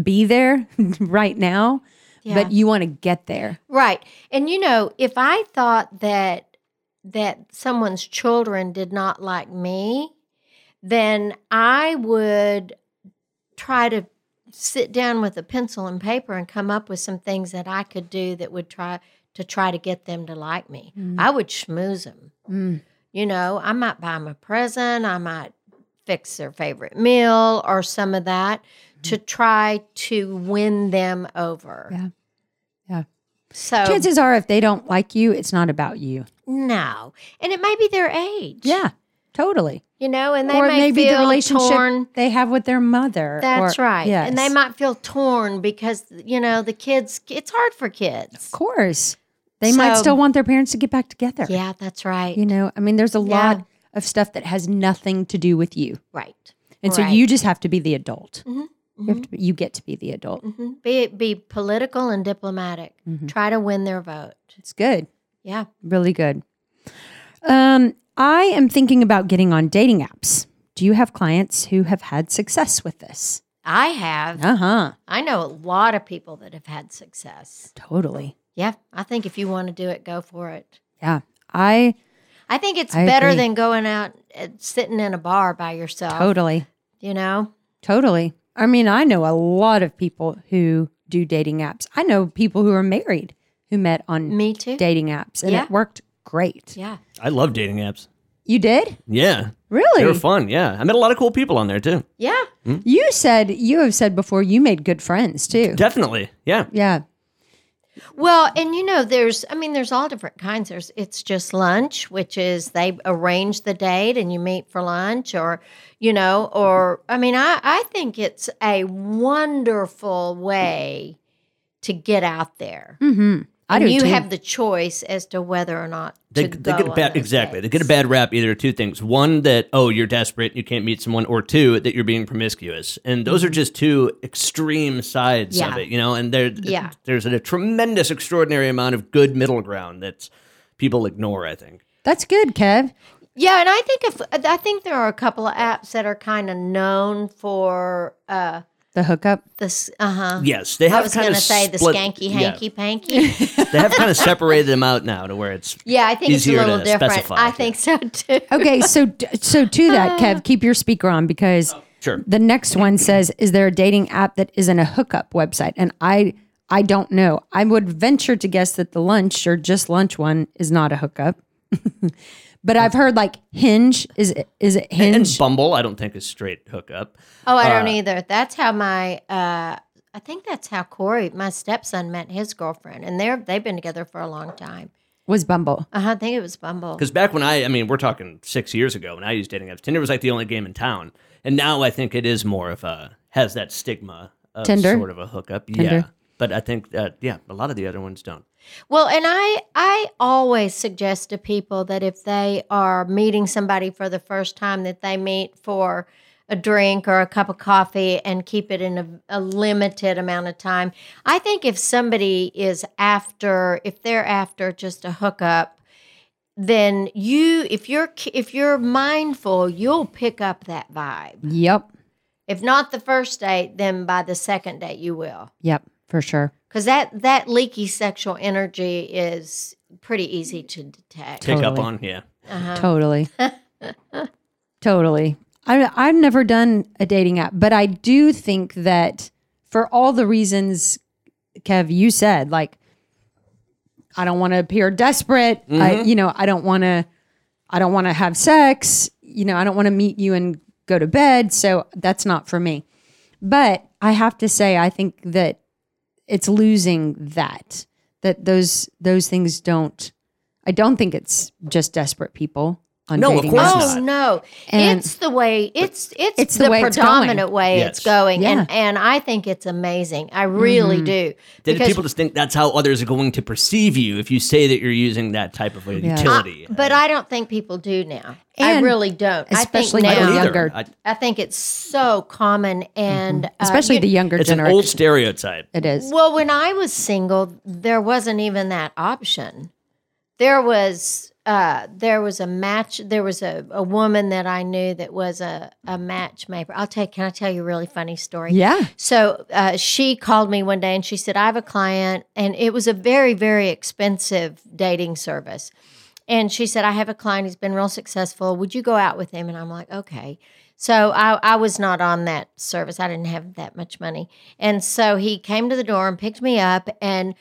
be there right now, yeah. but you want to get there. Right. And, you know, if I thought that, that someone's children did not like me, then I would try to sit down with a pencil and paper and come up with some things that I could do that would try to try to get them to like me. Mm. I would schmooze them. Mm. You know, I might buy them a present. I might fix their favorite meal or some of that mm. to try to win them over. Yeah. Yeah. So chances are if they don't like you, it's not about you. No. And it may be their age. Yeah. Totally. You know, and they or may maybe feel the relationship torn. They have with their mother. That's or, right. Yes. And they might feel torn because, you know, the kids, it's hard for kids. Of course. They so, might still want their parents to get back together. Yeah, that's right. You know, I mean, there's a yeah. lot of stuff that has nothing to do with you. Right. And right. so you just have to be the adult. Mm-hmm. You, have to be, you get to be the adult. Mm-hmm. Be, be political and diplomatic. Mm-hmm. Try to win their vote. It's good. Yeah. Really good. Um. I am thinking about getting on dating apps. Do you have clients who have had success with this? I have. Uh-huh. I know a lot of people that have had success. Totally. Yeah. I think if you want to do it, go for it. Yeah. I I think it's I better agree. than going out and sitting in a bar by yourself. Totally. You know? Totally. I mean, I know a lot of people who do dating apps. I know people who are married who met on Me too. dating apps. And yeah. it worked great. Yeah. I love dating apps. You did? Yeah. Really? They were fun. Yeah. I met a lot of cool people on there too. Yeah. Mm-hmm. You said, you have said before you made good friends too. Definitely. Yeah. Yeah. Well, and you know, there's, I mean, there's all different kinds. There's, it's just lunch, which is they arrange the date and you meet for lunch or, you know, or, I mean, I, I think it's a wonderful way to get out there. Mm-hmm. I and you too. have the choice as to whether or not they, to they go get a bad, Exactly. Dates. They get a bad rap either of two things. One, that, oh, you're desperate, you can't meet someone, or two, that you're being promiscuous. And those mm-hmm. are just two extreme sides yeah. of it, you know, and there, yeah. there's a, a tremendous, extraordinary amount of good middle ground that people ignore, I think. That's good, Kev. Yeah, and I think if, I think there are a couple of apps that are kind of known for... Uh, The hookup? This, uh-huh. Yes, they have kind of I was going to say split, the skanky, hanky, yeah. panky. They have kind of separated them out now to where it's yeah, I think it's a little different. Specify. I think so too. Okay, so so to that, Kev, keep your speaker on because oh, sure. The next one says, "Is there a dating app that isn't a hookup website?" And I I don't know. I would venture to guess that the lunch or just lunch one is not a hookup. But I've heard like Hinge, is it, is it Hinge? And Bumble, I don't think is straight hookup. Oh, I don't uh, either. That's how my, uh, I think that's how Corey, my stepson, met his girlfriend. And they're, they've been together for a long time. Was Bumble. Uh-huh, I think it was Bumble. Because back when I, I mean, we're talking six years ago when I used dating apps, Tinder was like the only game in town. And now I think it is more of a, has that stigma of Tinder? Sort of a hookup. Tinder. Yeah. But I think that, yeah, a lot of the other ones don't. Well, and I I always suggest to people that if they are meeting somebody for the first time, that they meet for a drink or a cup of coffee and keep it in a, a limited amount of time. I think if somebody is after, if they're after just a hookup, then you, if you're if you're mindful, you'll pick up that vibe. Yep. If not the first date, then by the second date you will. Yep. For sure. Because that, that leaky sexual energy is pretty easy to detect. Pick totally. Up on, yeah. Uh-huh. Totally. totally. I, I've never done a dating app, but I do think that for all the reasons, Kev, you said, like, I don't want to appear desperate. Mm-hmm. I, you know, I don't want to, I don't want to have sex. You know, I don't want to meet you and go to bed. So that's not for me. But I have to say, I think that it's losing that, that those those things don't, I don't think it's just desperate people on no, dating apps. No, of course not. Oh, no. And it's the way, it's it's, it's the, the way predominant it's way yes. it's going. Yeah. And and I think it's amazing. I really mm-hmm. do. Did people just think that's how others are going to perceive you if you say that you're using that type of yeah. utility? I, but I don't think people do now. And I really don't. Especially I think now, the younger. I, I think it's so common, and mm-hmm. especially uh, the younger it's generation. It's an old stereotype. It is. Well, when I was single, there wasn't even that option. There was, uh, there was a match. There was a, a woman that I knew that was a, a matchmaker. I'll tell. Can I tell you a really funny story? Yeah. So uh, she called me one day and she said, "I have a client," and it was a very, very expensive dating service. And she said, "I have a client who's been real successful. Would you go out with him?" And I'm like, okay. So I, I was not on that service. I didn't have that much money. And so he came to the door and picked me up, and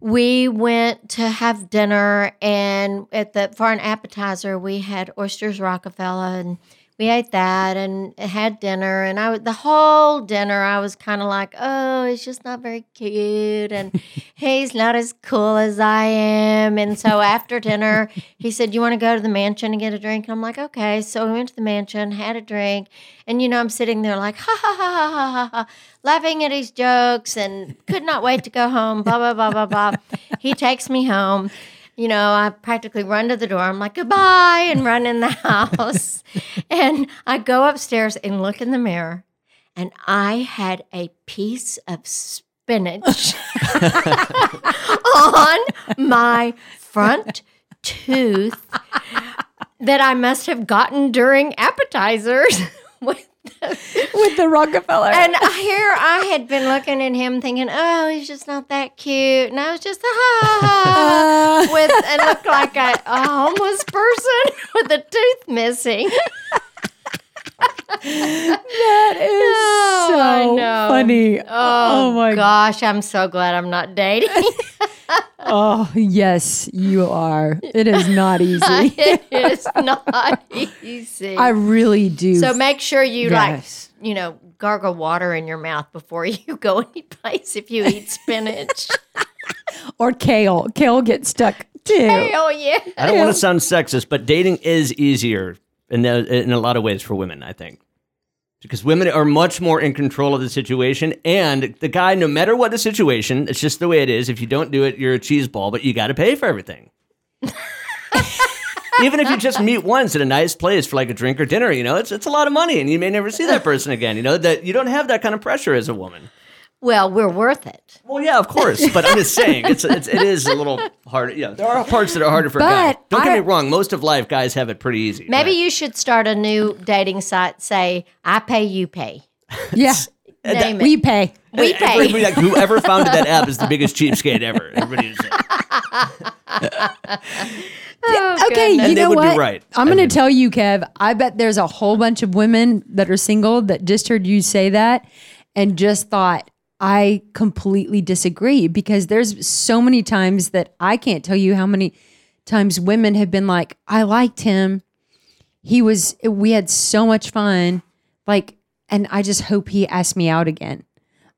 we went to have dinner. And at the for an appetizer, we had oysters Rockefeller, and we ate that and had dinner. And I the whole dinner, I was kind of like, oh, he's just not very cute, and he's not as cool as I am. And so after dinner, he said, "You want to go to the mansion and get a drink?" And I'm like, okay. So we went to the mansion, had a drink, and, you know, I'm sitting there like, ha, ha, ha, ha, ha, ha, laughing at his jokes and could not wait to go home, blah, blah, blah, blah, blah. He takes me home. You know, I practically run to the door. I'm like, goodbye, and run in the house. And I go upstairs and look in the mirror, and I had a piece of spinach on my front tooth that I must have gotten during appetizers with the, with the Rockefeller. And here I had been looking at him thinking, oh, he's just not that cute. And I was just, ah, uh. with, it looked like a, a homeless person with a tooth missing. That is oh, so funny. Oh, oh my gosh, I'm so glad I'm not dating. Oh, yes, you are. It is not easy. It is not easy. I really do. So make sure you, yes. like, you know, gargle water in your mouth before you go any place if you eat spinach. Or kale. Kale gets stuck, too. Kale, yeah. I don't want to sound sexist, but dating is easier in a, in a lot of ways for women, I think. Because women are much more in control of the situation, and the guy, no matter what the situation, it's just the way it is. If you don't do it, you're a cheese ball, but you got to pay for everything. Even if you just meet once at a nice place for like a drink or dinner, you know, it's it's a lot of money, and you may never see that person again. You know, that you don't have that kind of pressure as a woman. Well, we're worth it. Well, yeah, of course, but I'm just saying it's, it's it is a little harder. Yeah, there are parts that are harder for guys. Don't get I, me wrong; most of life, guys have it pretty easy. Maybe right? You should start a new dating site. Say, "I pay, you pay." Yeah, Name that, it. We pay. We pay. Everybody, like, whoever founded that app is the biggest cheapskate ever. Everybody's like, oh, okay, goodness. You know what? Right. I'm going mean, to tell you, Kev, I bet there's a whole bunch of women that are single that just heard you say that and just thought, I completely disagree, because there's so many times that I can't tell you how many times women have been like, I liked him. He was, we had so much fun. Like, and I just hope he asked me out again.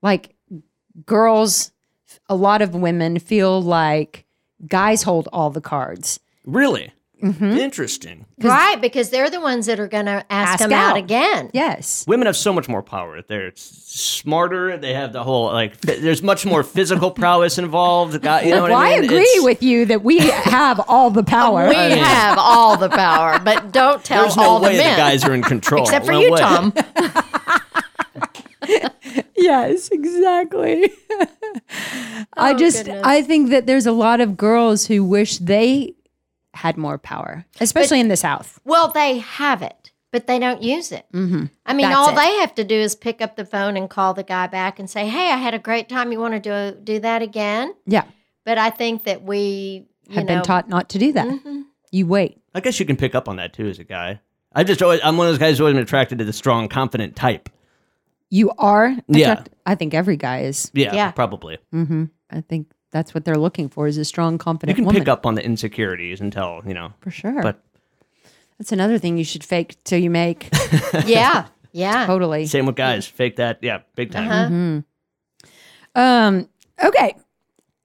Like, girls, a lot of women feel like guys hold all the cards. Really? Mm-hmm. Interesting. Right, because they're the ones that are going to ask, ask them out. out again. Yes. Women have so much more power. They're smarter. They have the whole, like, there's much more physical prowess involved. You know what well, I, mean? I agree it's, with you that we have all the power. We I mean, have all the power, but don't tell there's all no the way men. The guys are in control. Except for no you, way. Tom. Yes, exactly. oh, I just, goodness. I think that there's a lot of girls who wish they had more power, especially but, in the South. Well, they have it, but they don't use it. Mm-hmm. I mean, That's all it. They have to do is pick up the phone and call the guy back and say, hey, I had a great time. You want to do, do that again? Yeah. But I think that we, you have know, been taught not to do that. Mm-hmm. You wait. I guess you can pick up on that too as a guy. I just always, I'm one of those guys who's always been attracted to the strong, confident type. You are? Attracted? Yeah. I think every guy is. Yeah, yeah. Probably. Mm-hmm. I think that's what they're looking for, is a strong, confident woman. You can woman. pick up on the insecurities and tell, you know. For sure. But that's another thing you should fake till you make. yeah. Yeah. Totally. Same with guys. Fake that. Yeah. Big time. Uh-huh. Mm-hmm. Um, okay.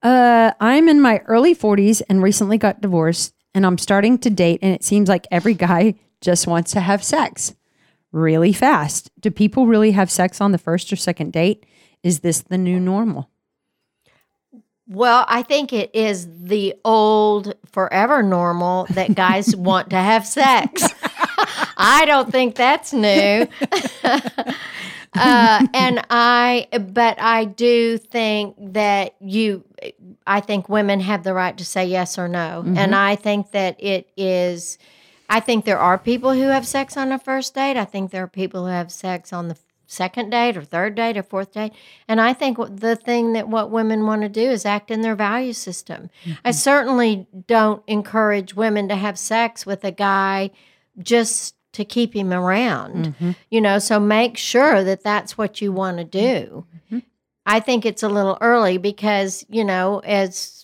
Uh, I'm in my early forties and recently got divorced, and I'm starting to date, and it seems like every guy just wants to have sex really fast. Do people really have sex on the first or second date? Is this the new normal? Well, I think it is the old forever normal that guys want to have sex. I don't think that's new. uh, and I, but I do think that you, I think women have the right to say yes or no. Mm-hmm. And I think that it is, I think there are people who have sex on a first date. I think there are people who have sex on the second date or third date or fourth date. And I think the thing that what women want to do is act in their value system. Mm-hmm. I certainly don't encourage women to have sex with a guy just to keep him around, mm-hmm. you know, so make sure that that's what you want to do. Mm-hmm. I think it's a little early because, you know, as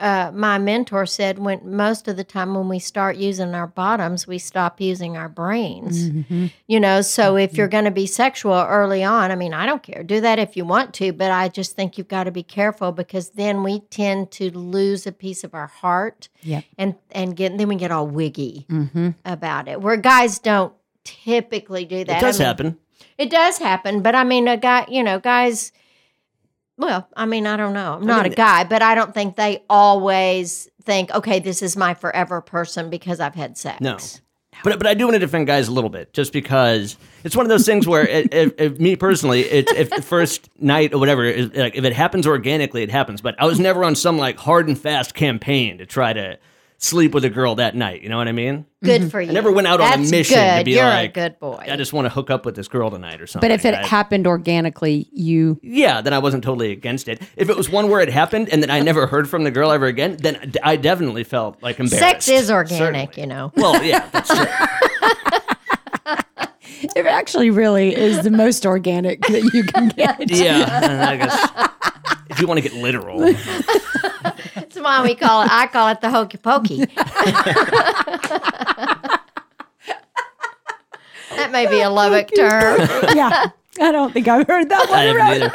uh, my mentor said, when most of the time when we start using our bottoms, we stop using our brains, mm-hmm. you know, so mm-hmm. if you're going to be sexual early on, I mean, I don't care. Do that if you want to, but I just think you've got to be careful, because then we tend to lose a piece of our heart yep. and, and get, and then we get all wiggy mm-hmm. about it, where guys don't typically do that. It does I mean, happen. It does happen. But I mean, a guy, you know, guys, Well, I mean, I don't know. I'm not I mean, a guy, but I don't think they always think, okay, this is my forever person because I've had sex. No. no. But but I do want to defend guys a little bit, just because it's one of those things where, it, if, if me personally, it's if the first night or whatever, if, like, if it happens organically, it happens. But I was never on some like hard and fast campaign to try to sleep with a girl that night. You know what I mean? Good for you. I never went out That's on a mission good. to be You're like, a good boy. I just want to hook up with this girl tonight or something. But if it I, happened organically, you... Yeah, then I wasn't totally against it. If it was one where it happened and then I never heard from the girl ever again, then I definitely felt like embarrassed. Sex is organic, certainly. You know. Well, yeah, that's true. It actually really is the most organic that you can get. Yeah, I guess if you want to get literal... That's why we call it, I call it the hokey pokey. That may be a Lubbock term. Yeah, I don't think I've heard that one around here.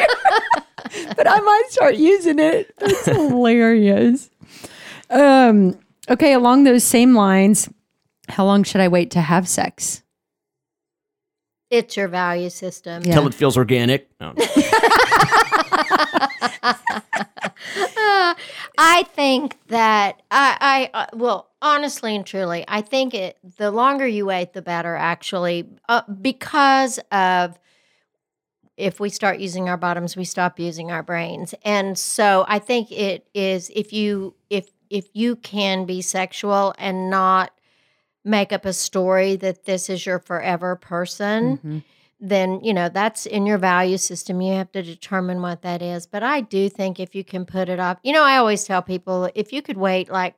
But I might start using it. That's hilarious. Um, okay, along those same lines, how long should I wait to have sex? It's your value system. Yeah. Till it feels organic. No. Uh, I think that I, I uh, well, honestly and truly, I think it, the longer you wait, the better, actually, uh, because of if we start using our bottoms, we stop using our brains. And so I think it is, if you, if, if you can be sexual and not make up a story that this is your forever person, mm-hmm. then, you know, that's in your value system. You have to determine what that is. But I do think if you can put it off, you know, I always tell people if you could wait like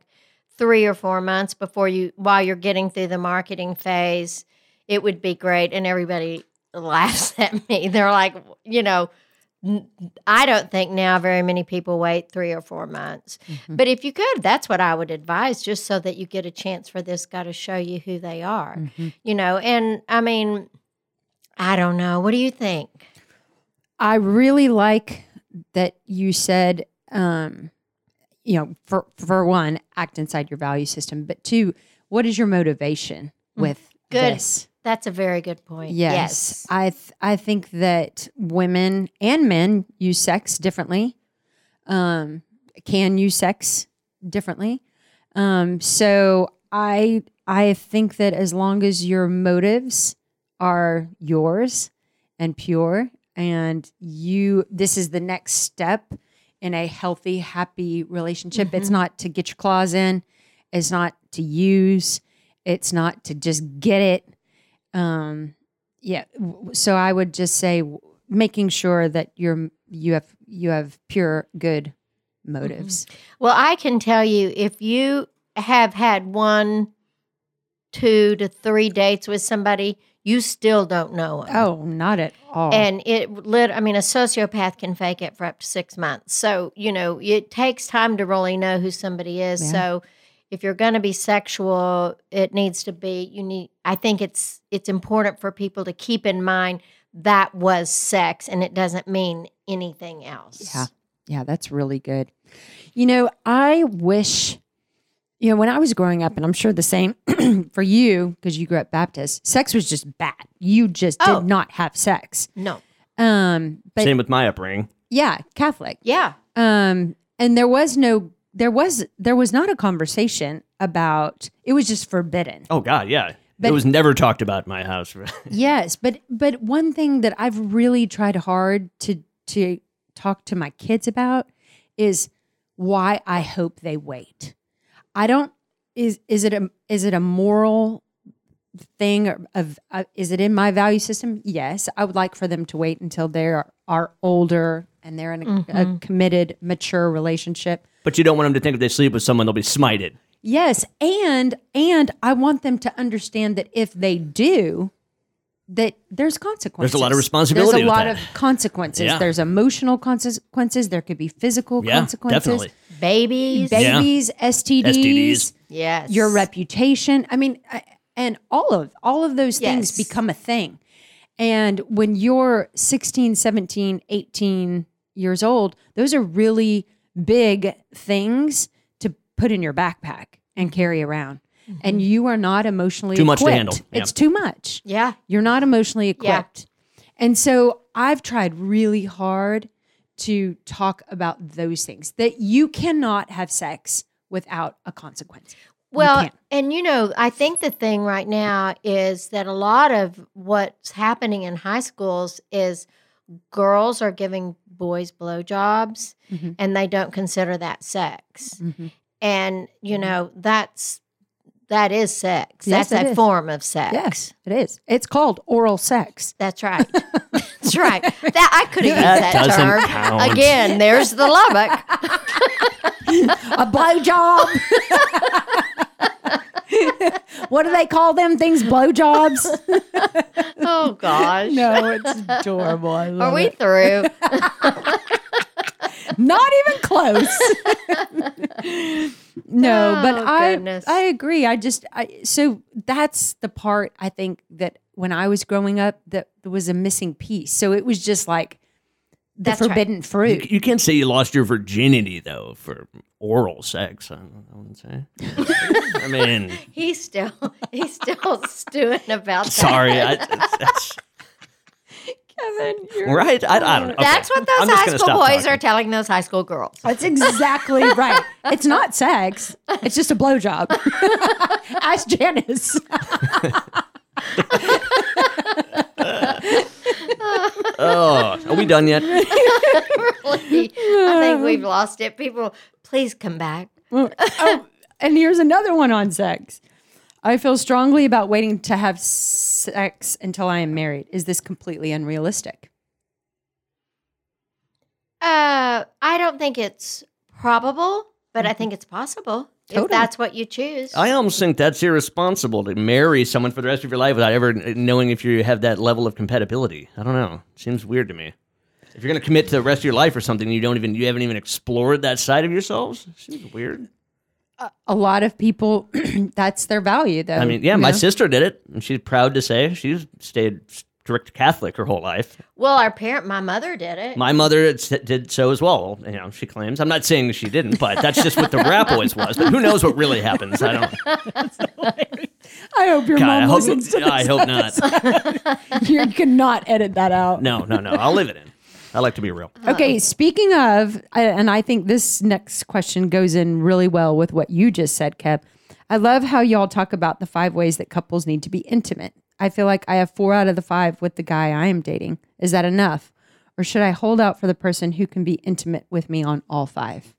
three or four months before you, while you're getting through the marketing phase, it would be great. And everybody laughs at me. They're like, you know, I don't think now very many people wait three or four months. Mm-hmm. But if you could, that's what I would advise, just so that you get a chance for this guy to show you who they are, mm-hmm. you know. And, I mean, I don't know. What do you think? I really like that you said, um, you know, for, for one, act inside your value system. But two, what is your motivation with Good. This? That's a very good point. Yes. yes. I th- I think that women and men use sex differently, um, can use sex differently. Um, so I I think that as long as your motives are yours and pure and you, this is the next step in a healthy, happy relationship. Mm-hmm. It's not to get your claws in. It's not to use. It's not to just get it. Um, yeah. So I would just say making sure that you're, you have, you have pure, good motives. Mm-hmm. Well, I can tell you if you have had one, two to three dates with somebody, you still don't know them. Oh, not at all. And it lit, I mean, a sociopath can fake it for up to six months. So, you know, it takes time to really know who somebody is. Yeah. So, if you're going to be sexual, it needs to be, you need, I think it's, it's important for people to keep in mind that was sex and it doesn't mean anything else. Yeah. Yeah. That's really good. You know, I wish, you know, when I was growing up, and I'm sure the same for you, because you grew up Baptist, sex was just bad. You just oh. did not have sex. No. Um, but, same with my upbringing. Yeah. Catholic. Yeah. Um, and there was no, There was there was not a conversation about it was just forbidden. Oh God, yeah. But, it was never talked about in my house. Yes, but but one thing that I've really tried hard to to talk to my kids about is why I hope they wait. I don't is is it a is it a moral thing or of uh, is it in my value system? Yes, I would like for them to wait until they are, are older and they're in a, mm-hmm. a committed, mature relationship. But you don't want them to think if they sleep with someone, they'll be smited. Yes, and and I want them to understand that if they do, that there's consequences. There's a lot of responsibility. There's a lot that. of consequences. Yeah. There's emotional consequences. There could be physical yeah, consequences. Definitely. Babies. Babies, yeah. S T Ds. S T Ds. Yes. Your reputation. I mean, and all of, all of those yes. things become a thing. And when you're sixteen, seventeen, eighteen years old, those are really big things to put in your backpack and carry around. Mm-hmm. And you are not emotionally equipped. Too much to handle. Yeah. It's too much. Yeah. You're not emotionally equipped. Yeah. And so I've tried really hard to talk about those things, that you cannot have sex without a consequence. Well, and you know, I think the thing right now is that a lot of what's happening in high schools is girls are giving boys blowjobs, mm-hmm. and they don't consider that sex. Mm-hmm. And, you know, that's, that is sex. Yes, that's a is. form of sex. Yes, it is. It's called oral sex. That's right. That's right. That I could have used that term. Count. Again, there's the Lubbock. A blowjob. What do they call them things? Blowjobs? Oh, gosh. No, it's adorable. I love Are we it. through? Not even close. No, oh, but I goodness. I agree. I just, I, so that's the part I think that when I was growing up, that was a missing piece. So it was just like the that's forbidden right. fruit. You, you can't say you lost your virginity, though, for oral sex, I, I wouldn't say. I mean, he's still he's still stewing about that. Sorry, I, that's, Kevin, you're right. I, I don't know. Okay. That's what those high school boys talking. are telling those high school girls. That's exactly right. It's not sex. It's just a blowjob. Ask Janice. Oh, are we done yet? Really, I think we've lost it. People, please come back. Oh, and here's another one on sex. I feel strongly about waiting to have sex until I am married. Is this completely unrealistic? Uh, I don't think it's probable, but I think it's possible. Totally. If that's what you choose. I almost think that's irresponsible to marry someone for the rest of your life without ever knowing if you have that level of compatibility. I don't know. It seems weird to me. If you're going to commit to the rest of your life or something, you don't even you haven't even explored that side of yourselves. It seems weird. Uh, a lot of people, that's their value, though. I mean, yeah, my know? sister did it, and she's proud to say she's stayed strict Catholic her whole life. Well, our parent, my mother did it. My mother did so as well, you know, she claims. I'm not saying she didn't, but that's just what the rap always was. But who knows what really happens? I don't. I hope your God, mom I hope, listens to this. I hope not. You cannot edit that out. No, no, no. I'll leave it in. I like to be real. Okay, speaking of, and I think this next question goes in really well with what you just said, Kev. I love how y'all talk about the five ways that couples need to be intimate. I feel like I have four out of the five with the guy I am dating. Is that enough? Or should I hold out for the person who can be intimate with me on all five?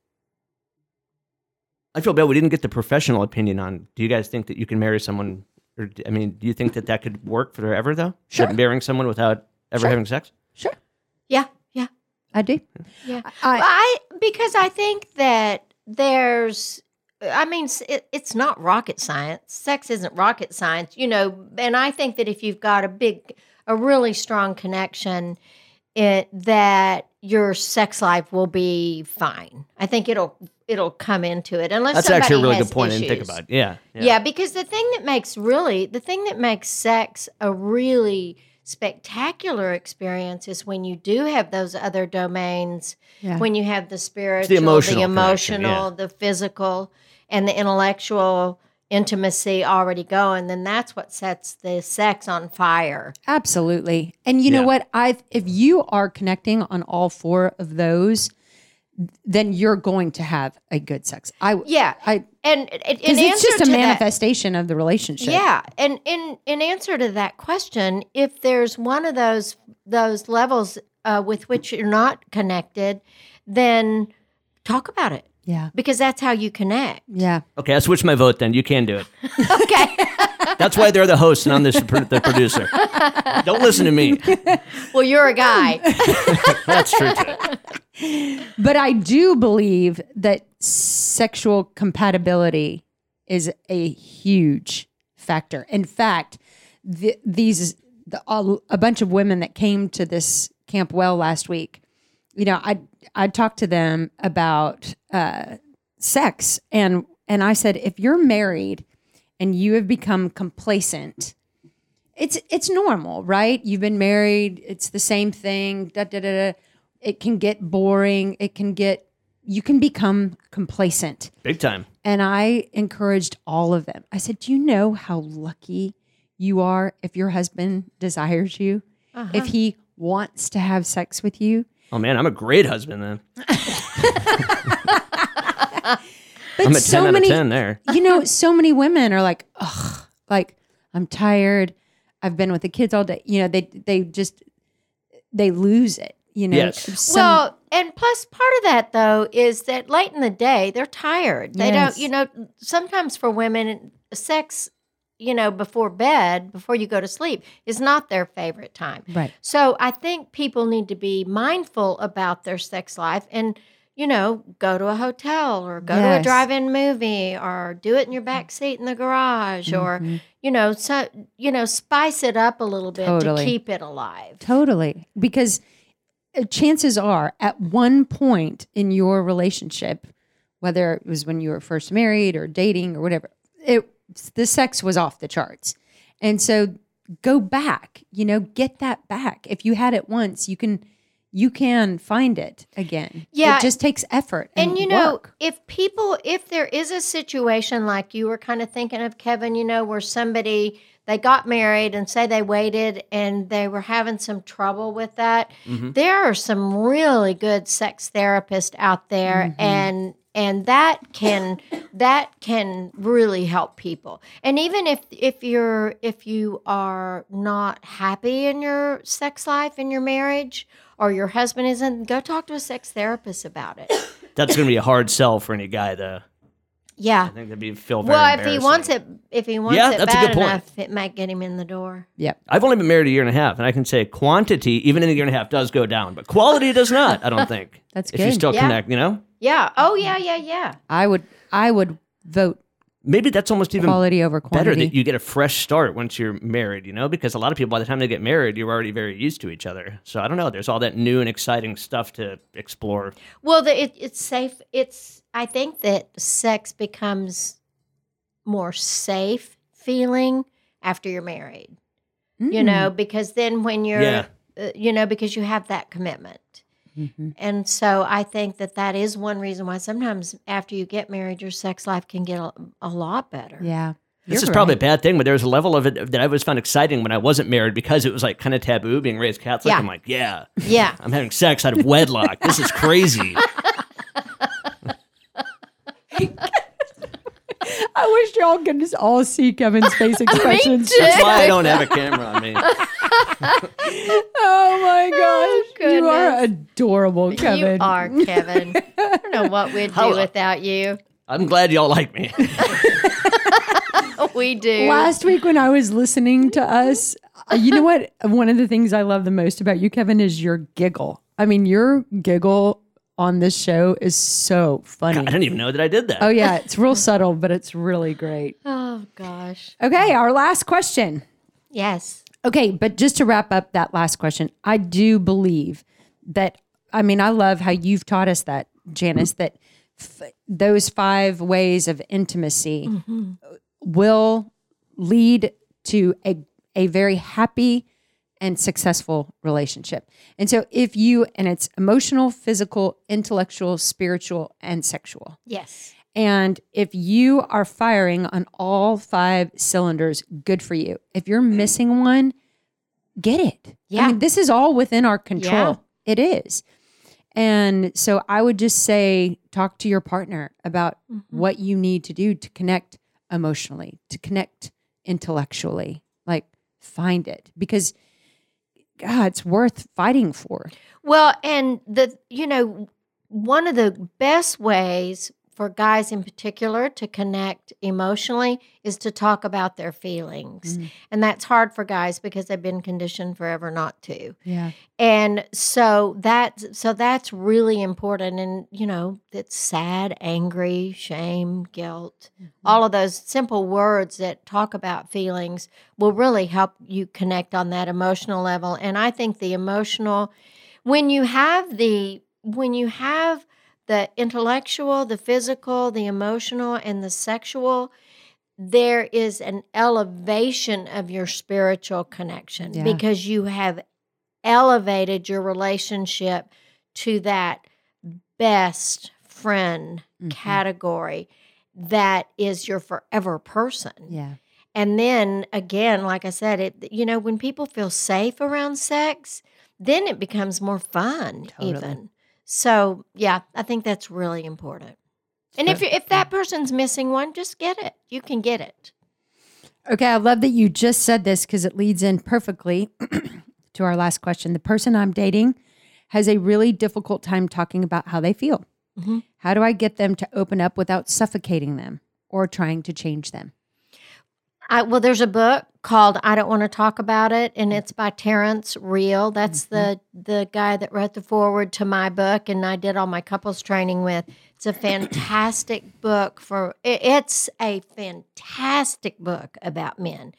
I feel bad we didn't get the professional opinion on, do you guys think that you can marry someone? Or I mean, do you think that that could work forever, though? Sure. That marrying someone without ever sure. having sex? Sure. Yeah, yeah. I do. Yeah. I, I Because I think that there's... I mean, it, it's not rocket science. Sex isn't rocket science, you know, and I think that if you've got a big, a really strong connection, it, that your sex life will be fine. I think it'll it'll come into it. Unless That's somebody actually a really has good point to think about. Yeah, yeah. Yeah, because the thing that makes really, the thing that makes sex a really spectacular experience is when you do have those other domains, yeah. when you have the spiritual, the emotional, the, emotional, yeah. the physical, and the intellectual intimacy already going, then that's what sets the sex on fire. Absolutely. And you yeah. know what? I've if you are connecting on all four of those, then you're going to have a good sex. I yeah. I and, and it's just a manifestation that, of the relationship. Yeah. And in in answer to that question, if there's one of those those levels uh, with which you're not connected, then talk about it. Yeah. Because that's how you connect. Yeah. Okay, I switched my vote then. You can do it. Okay. That's why they're the host and I'm the, the producer. Don't listen to me. Well, you're a guy. That's true too. But I do believe that sexual compatibility is a huge factor. In fact, the, these the, all, a bunch of women that came to this Camp Well last week, you know, I I talked to them about uh, sex, and and I said, if you're married and you have become complacent, it's it's normal, right? You've been married, it's the same thing. Da da da. da. It can get boring. It can get you can become complacent, big time. And I encouraged all of them. I said, do you know how lucky you are if your husband desires you, uh-huh. if he wants to have sex with you? Oh, man, I'm a great husband, then. I'm a so ten many, out of ten there. You know, so many women are like, ugh, like, I'm tired. I've been with the kids all day. You know, they they just, they lose it, you know. Yes. Some, well, and plus part of that, though, is that late in the day, they're tired. They yes. don't, you know, sometimes for women, sex, you know, before bed, before you go to sleep, is not their favorite time. Right. So I think people need to be mindful about their sex life and, you know, go to a hotel or go yes. to a drive-in movie or do it in your back seat in the garage mm-hmm. or, you know, so you know, spice it up a little bit totally. to keep it alive. Totally. Because chances are at one point in your relationship, whether it was when you were first married or dating or whatever, it the sex was off the charts. And so go back, you know, get that back. If you had it once, you can you can find it again. Yeah. It just takes effort and And, you know, work. if people, if there is a situation like you were kind of thinking of, Kevin, you know, where somebody, they got married and say they waited and they were having some trouble with that, mm-hmm. there are some really good sex therapists out there mm-hmm. and And that can that can really help people. And even if if you're if you are not happy in your sex life, in your marriage, or your husband isn't, go talk to a sex therapist about it. That's going to be a hard sell for any guy, though. Yeah. I think that'd be feel very well, if he wants it, if he wants yeah, it that's bad a good enough, point. It might get him in the door. Yep. I've only been married a year and a half, and I can say quantity, even in a year and a half, does go down, but quality does not. I don't think. That's good. If you still yeah. connect, you know. Yeah. Oh yeah, yeah, yeah. I would. I would vote. Maybe that's almost even quality over quantity. Better that you get a fresh start once you're married, you know, because a lot of people, by the time they get married, you're already very used to each other. So I don't know. There's all that new and exciting stuff to explore. Well, the, it, it's safe. It's I think that sex becomes more safe feeling after you're married, mm. you know, because then when you're, yeah. uh, you know, because you have that commitment. Mm-hmm. And so I think that that is one reason why sometimes after you get married, your sex life can get a, a lot better. Yeah. This is right. probably a bad thing, but there was a level of it that I always found exciting when I wasn't married because it was like kind of taboo being raised Catholic. Yeah. I'm like, yeah, yeah, I'm having sex out of wedlock. This is crazy. I wish y'all could just all see Kevin's face expressions. That's why I don't have a camera on me. Oh my gosh. Oh, you are adorable, Kevin. You are, Kevin. I don't know what we'd do How, without you. I'm glad y'all like me. We do. Last week when I was listening to us, you know what? One of the things I love the most about you, Kevin, is your giggle. I mean, your giggle on this show is so funny. God, I didn't even know that I did that. Oh, yeah. It's real subtle, but it's really great. Oh, gosh. Okay. Our last question. Yes. Okay. But just to wrap up that last question, I do believe that, I mean, I love how you've taught us that, Janice, that f- those five ways of intimacy mm-hmm. will lead to a, a very happy and successful relationship. And so if you, and it's emotional, physical, intellectual, spiritual, and sexual. Yes. And if you are firing on all five cylinders, good for you. If you're missing one, get it. Yeah. I mean, this is all within our control. Yeah. It is. And so I would just say, talk to your partner about mm-hmm. what you need to do to connect emotionally, to connect intellectually, like find it, because God, it's worth fighting for. Well, and the you know, one of the best ways for guys in particular to connect emotionally is to talk about their feelings. Mm. And that's hard for guys because they've been conditioned forever not to. Yeah. And so that's so that's really important. And you know, it's sad, angry, shame, guilt, mm-hmm. all of those simple words that talk about feelings will really help you connect on that emotional level. And I think the emotional when you have the when you have the intellectual, the physical, the emotional, and the sexual, there is an elevation of your spiritual connection yeah. because you have elevated your relationship to that best friend mm-hmm. category that is your forever person. Yeah. And then again, like I said, it you know, when people feel safe around sex, then it becomes more fun totally. even. So, yeah, I think that's really important. And if if that person's missing one, just get it. You can get it. Okay, I love that you just said this because it leads in perfectly to our last question. The person I'm dating has a really difficult time talking about how they feel. Mm-hmm. How do I get them to open up without suffocating them or trying to change them? I, well, there's a book called I Don't Want to Talk About It, and it's by Terrence Real. That's mm-hmm. the the guy that wrote the foreword to my book, and I did all my couples training with. It's a fantastic book. for. It, it's a fantastic book about men.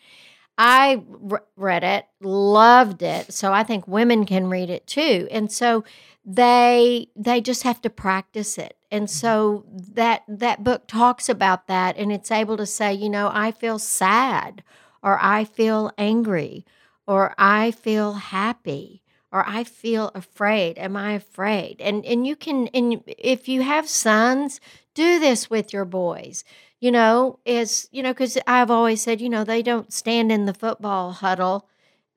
I re- read it, loved it, so I think women can read it too. And so they they just have to practice it. And so that that book talks about that, and it's able to say, you know, I feel sad, or I feel angry, or I feel happy, or I feel afraid. Am I afraid? And and you can, and if you have sons, do this with your boys. You know, is you know, because I've always said, you know, they don't stand in the football huddle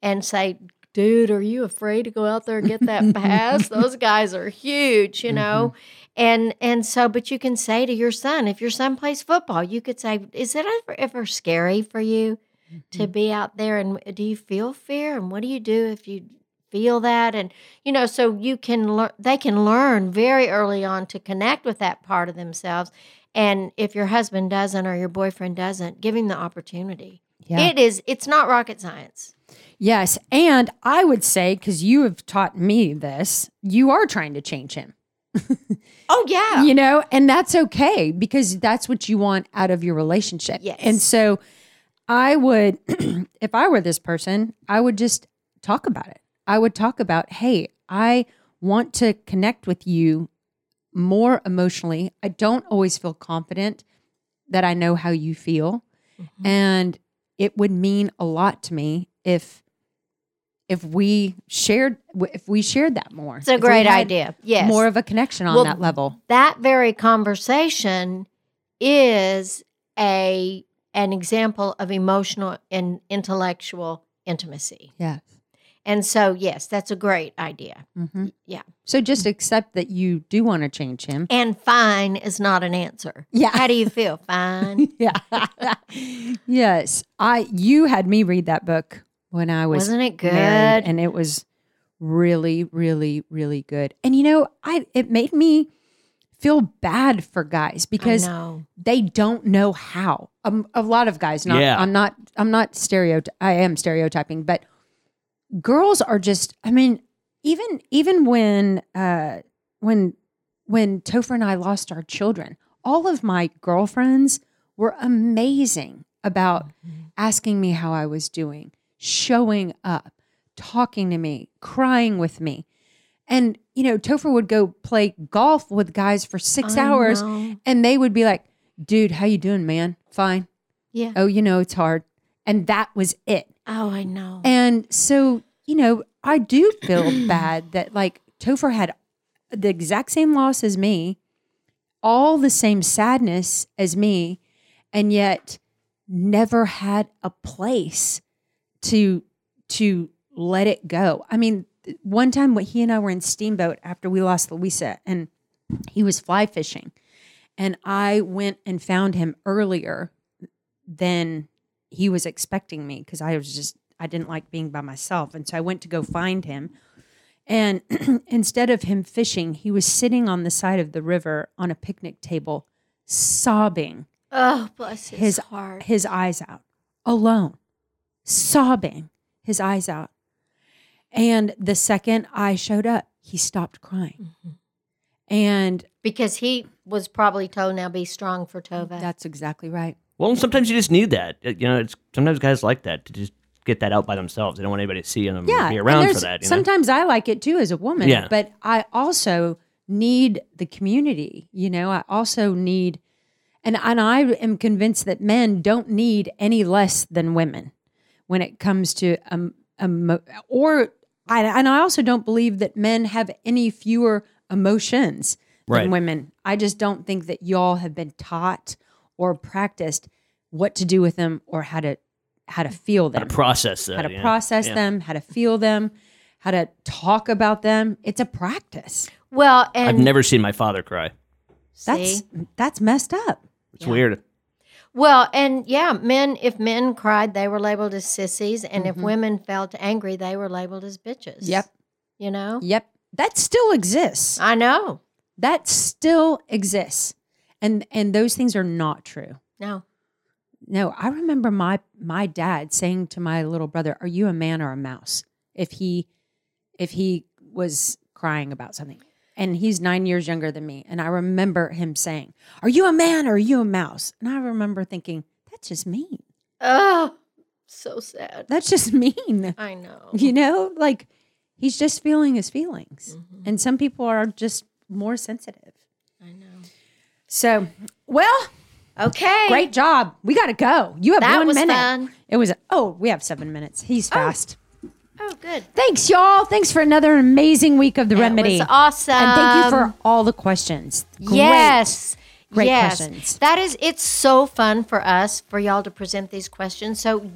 and say, dude, are you afraid to go out there and get that pass? Those guys are huge, you know. Mm-hmm. And and so, but you can say to your son, if your son plays football, you could say, is it ever, ever scary for you mm-hmm. to be out there? And do you feel fear? And what do you do if you feel that. And, you know, so you can learn, they can learn very early on to connect with that part of themselves. And if your husband doesn't or your boyfriend doesn't, give him the opportunity. Yeah. It is, it's not rocket science. Yes. And I would say, because you have taught me this, you are trying to change him. Oh, yeah. You know, and that's okay, because that's what you want out of your relationship. Yes. And so I would, if I were this person, I would just talk about it. I would talk about, hey, I want to connect with you more emotionally. I don't always feel confident that I know how you feel. Mm-hmm. And it would mean a lot to me if if we shared if we shared that more. It's a if great idea. Yes. More of a connection on well, that level. That very conversation is a an example of emotional and intellectual intimacy. Yes. And so, yes, that's a great idea. Mm-hmm. Yeah. So just accept that you do want to change him. And fine is not an answer. Yeah. How do you feel? Fine. Yeah. Yes. I. You had me read that book when I was Wasn't it good? Married, and it was really, really, really good. And, you know, I it made me feel bad for guys because they don't know how. Um, a lot of guys. Not, yeah. I'm not, I'm not stereotyping. I am stereotyping, but girls are just, I mean, even even when uh, when when Topher and I lost our children, all of my girlfriends were amazing about mm-hmm. asking me how I was doing, showing up, talking to me, crying with me. And, you know, Topher would go play golf with guys for six I hours know. And they would be like, dude, how you doing, man? Fine. Yeah. Oh, you know, it's hard. And that was it. Oh, I know. And so, you know, I do feel bad that, like, Topher had the exact same loss as me, all the same sadness as me, and yet never had a place to to let it go. I mean, one time when he and I were in Steamboat after we lost Louisa, and he was fly fishing, and I went and found him earlier than he was expecting me, because I was just, I didn't like being by myself. And so I went to go find him. And instead of him fishing, he was sitting on the side of the river on a picnic table, sobbing. Oh, bless his, his heart. His eyes out, alone, sobbing his eyes out. And the second I showed up, he stopped crying. Mm-hmm. And because he was probably told, now be strong for Tova. That's exactly right. Well, sometimes you just need that. You know, it's sometimes guys like that to just get that out by themselves. They don't want anybody to see them yeah, or be around for that. You sometimes know? I like it too as a woman, yeah. But I also need the community. You know, I also need, and and I am convinced that men don't need any less than women when it comes to um, um or I and I also don't believe that men have any fewer emotions than right. women. I just don't think that y'all have been taught or practiced what to do with them, or how to how to feel them, how to process them, how to yeah. process yeah. them, how to feel them, how to talk about them. It's a practice. Well, and I've never seen my father cry. That's see? that's messed up. It's yeah. weird. Well, and yeah, men. If men cried, they were labeled as sissies, and mm-hmm. if women felt angry, they were labeled as bitches. Yep. You know. Yep. That still exists. I know. That still exists. And and those things are not true. No. No, I remember my my dad saying to my little brother, are you a man or a mouse? If he if he was crying about something. And he's nine years younger than me. And I remember him saying, are you a man or are you a mouse? And I remember thinking, that's just mean. Oh, so sad. That's just mean. I know. You know, like he's just feeling his feelings. Mm-hmm. And some people are just more sensitive. I know. So, well, okay. Great job. We got to go. You have that one was minute. Fun. It was, oh, we have seven minutes. He's fast. Oh. oh, good. Thanks, y'all. Thanks for another amazing week of The that Remedy. That was awesome. And thank you for all the questions. Great. Yes. Great yes. questions. That is, it's so fun for us, for y'all to present these questions. So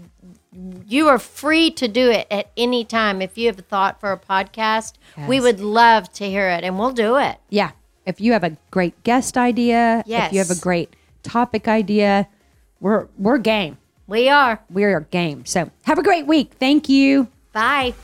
you are free to do it at any time. If you have a thought for a podcast, yes. we would love to hear it, and we'll do it. Yeah. If you have a great guest idea, yes. if you have a great topic idea, we're we're game. We are. We are game. So have a great week. Thank you. Bye.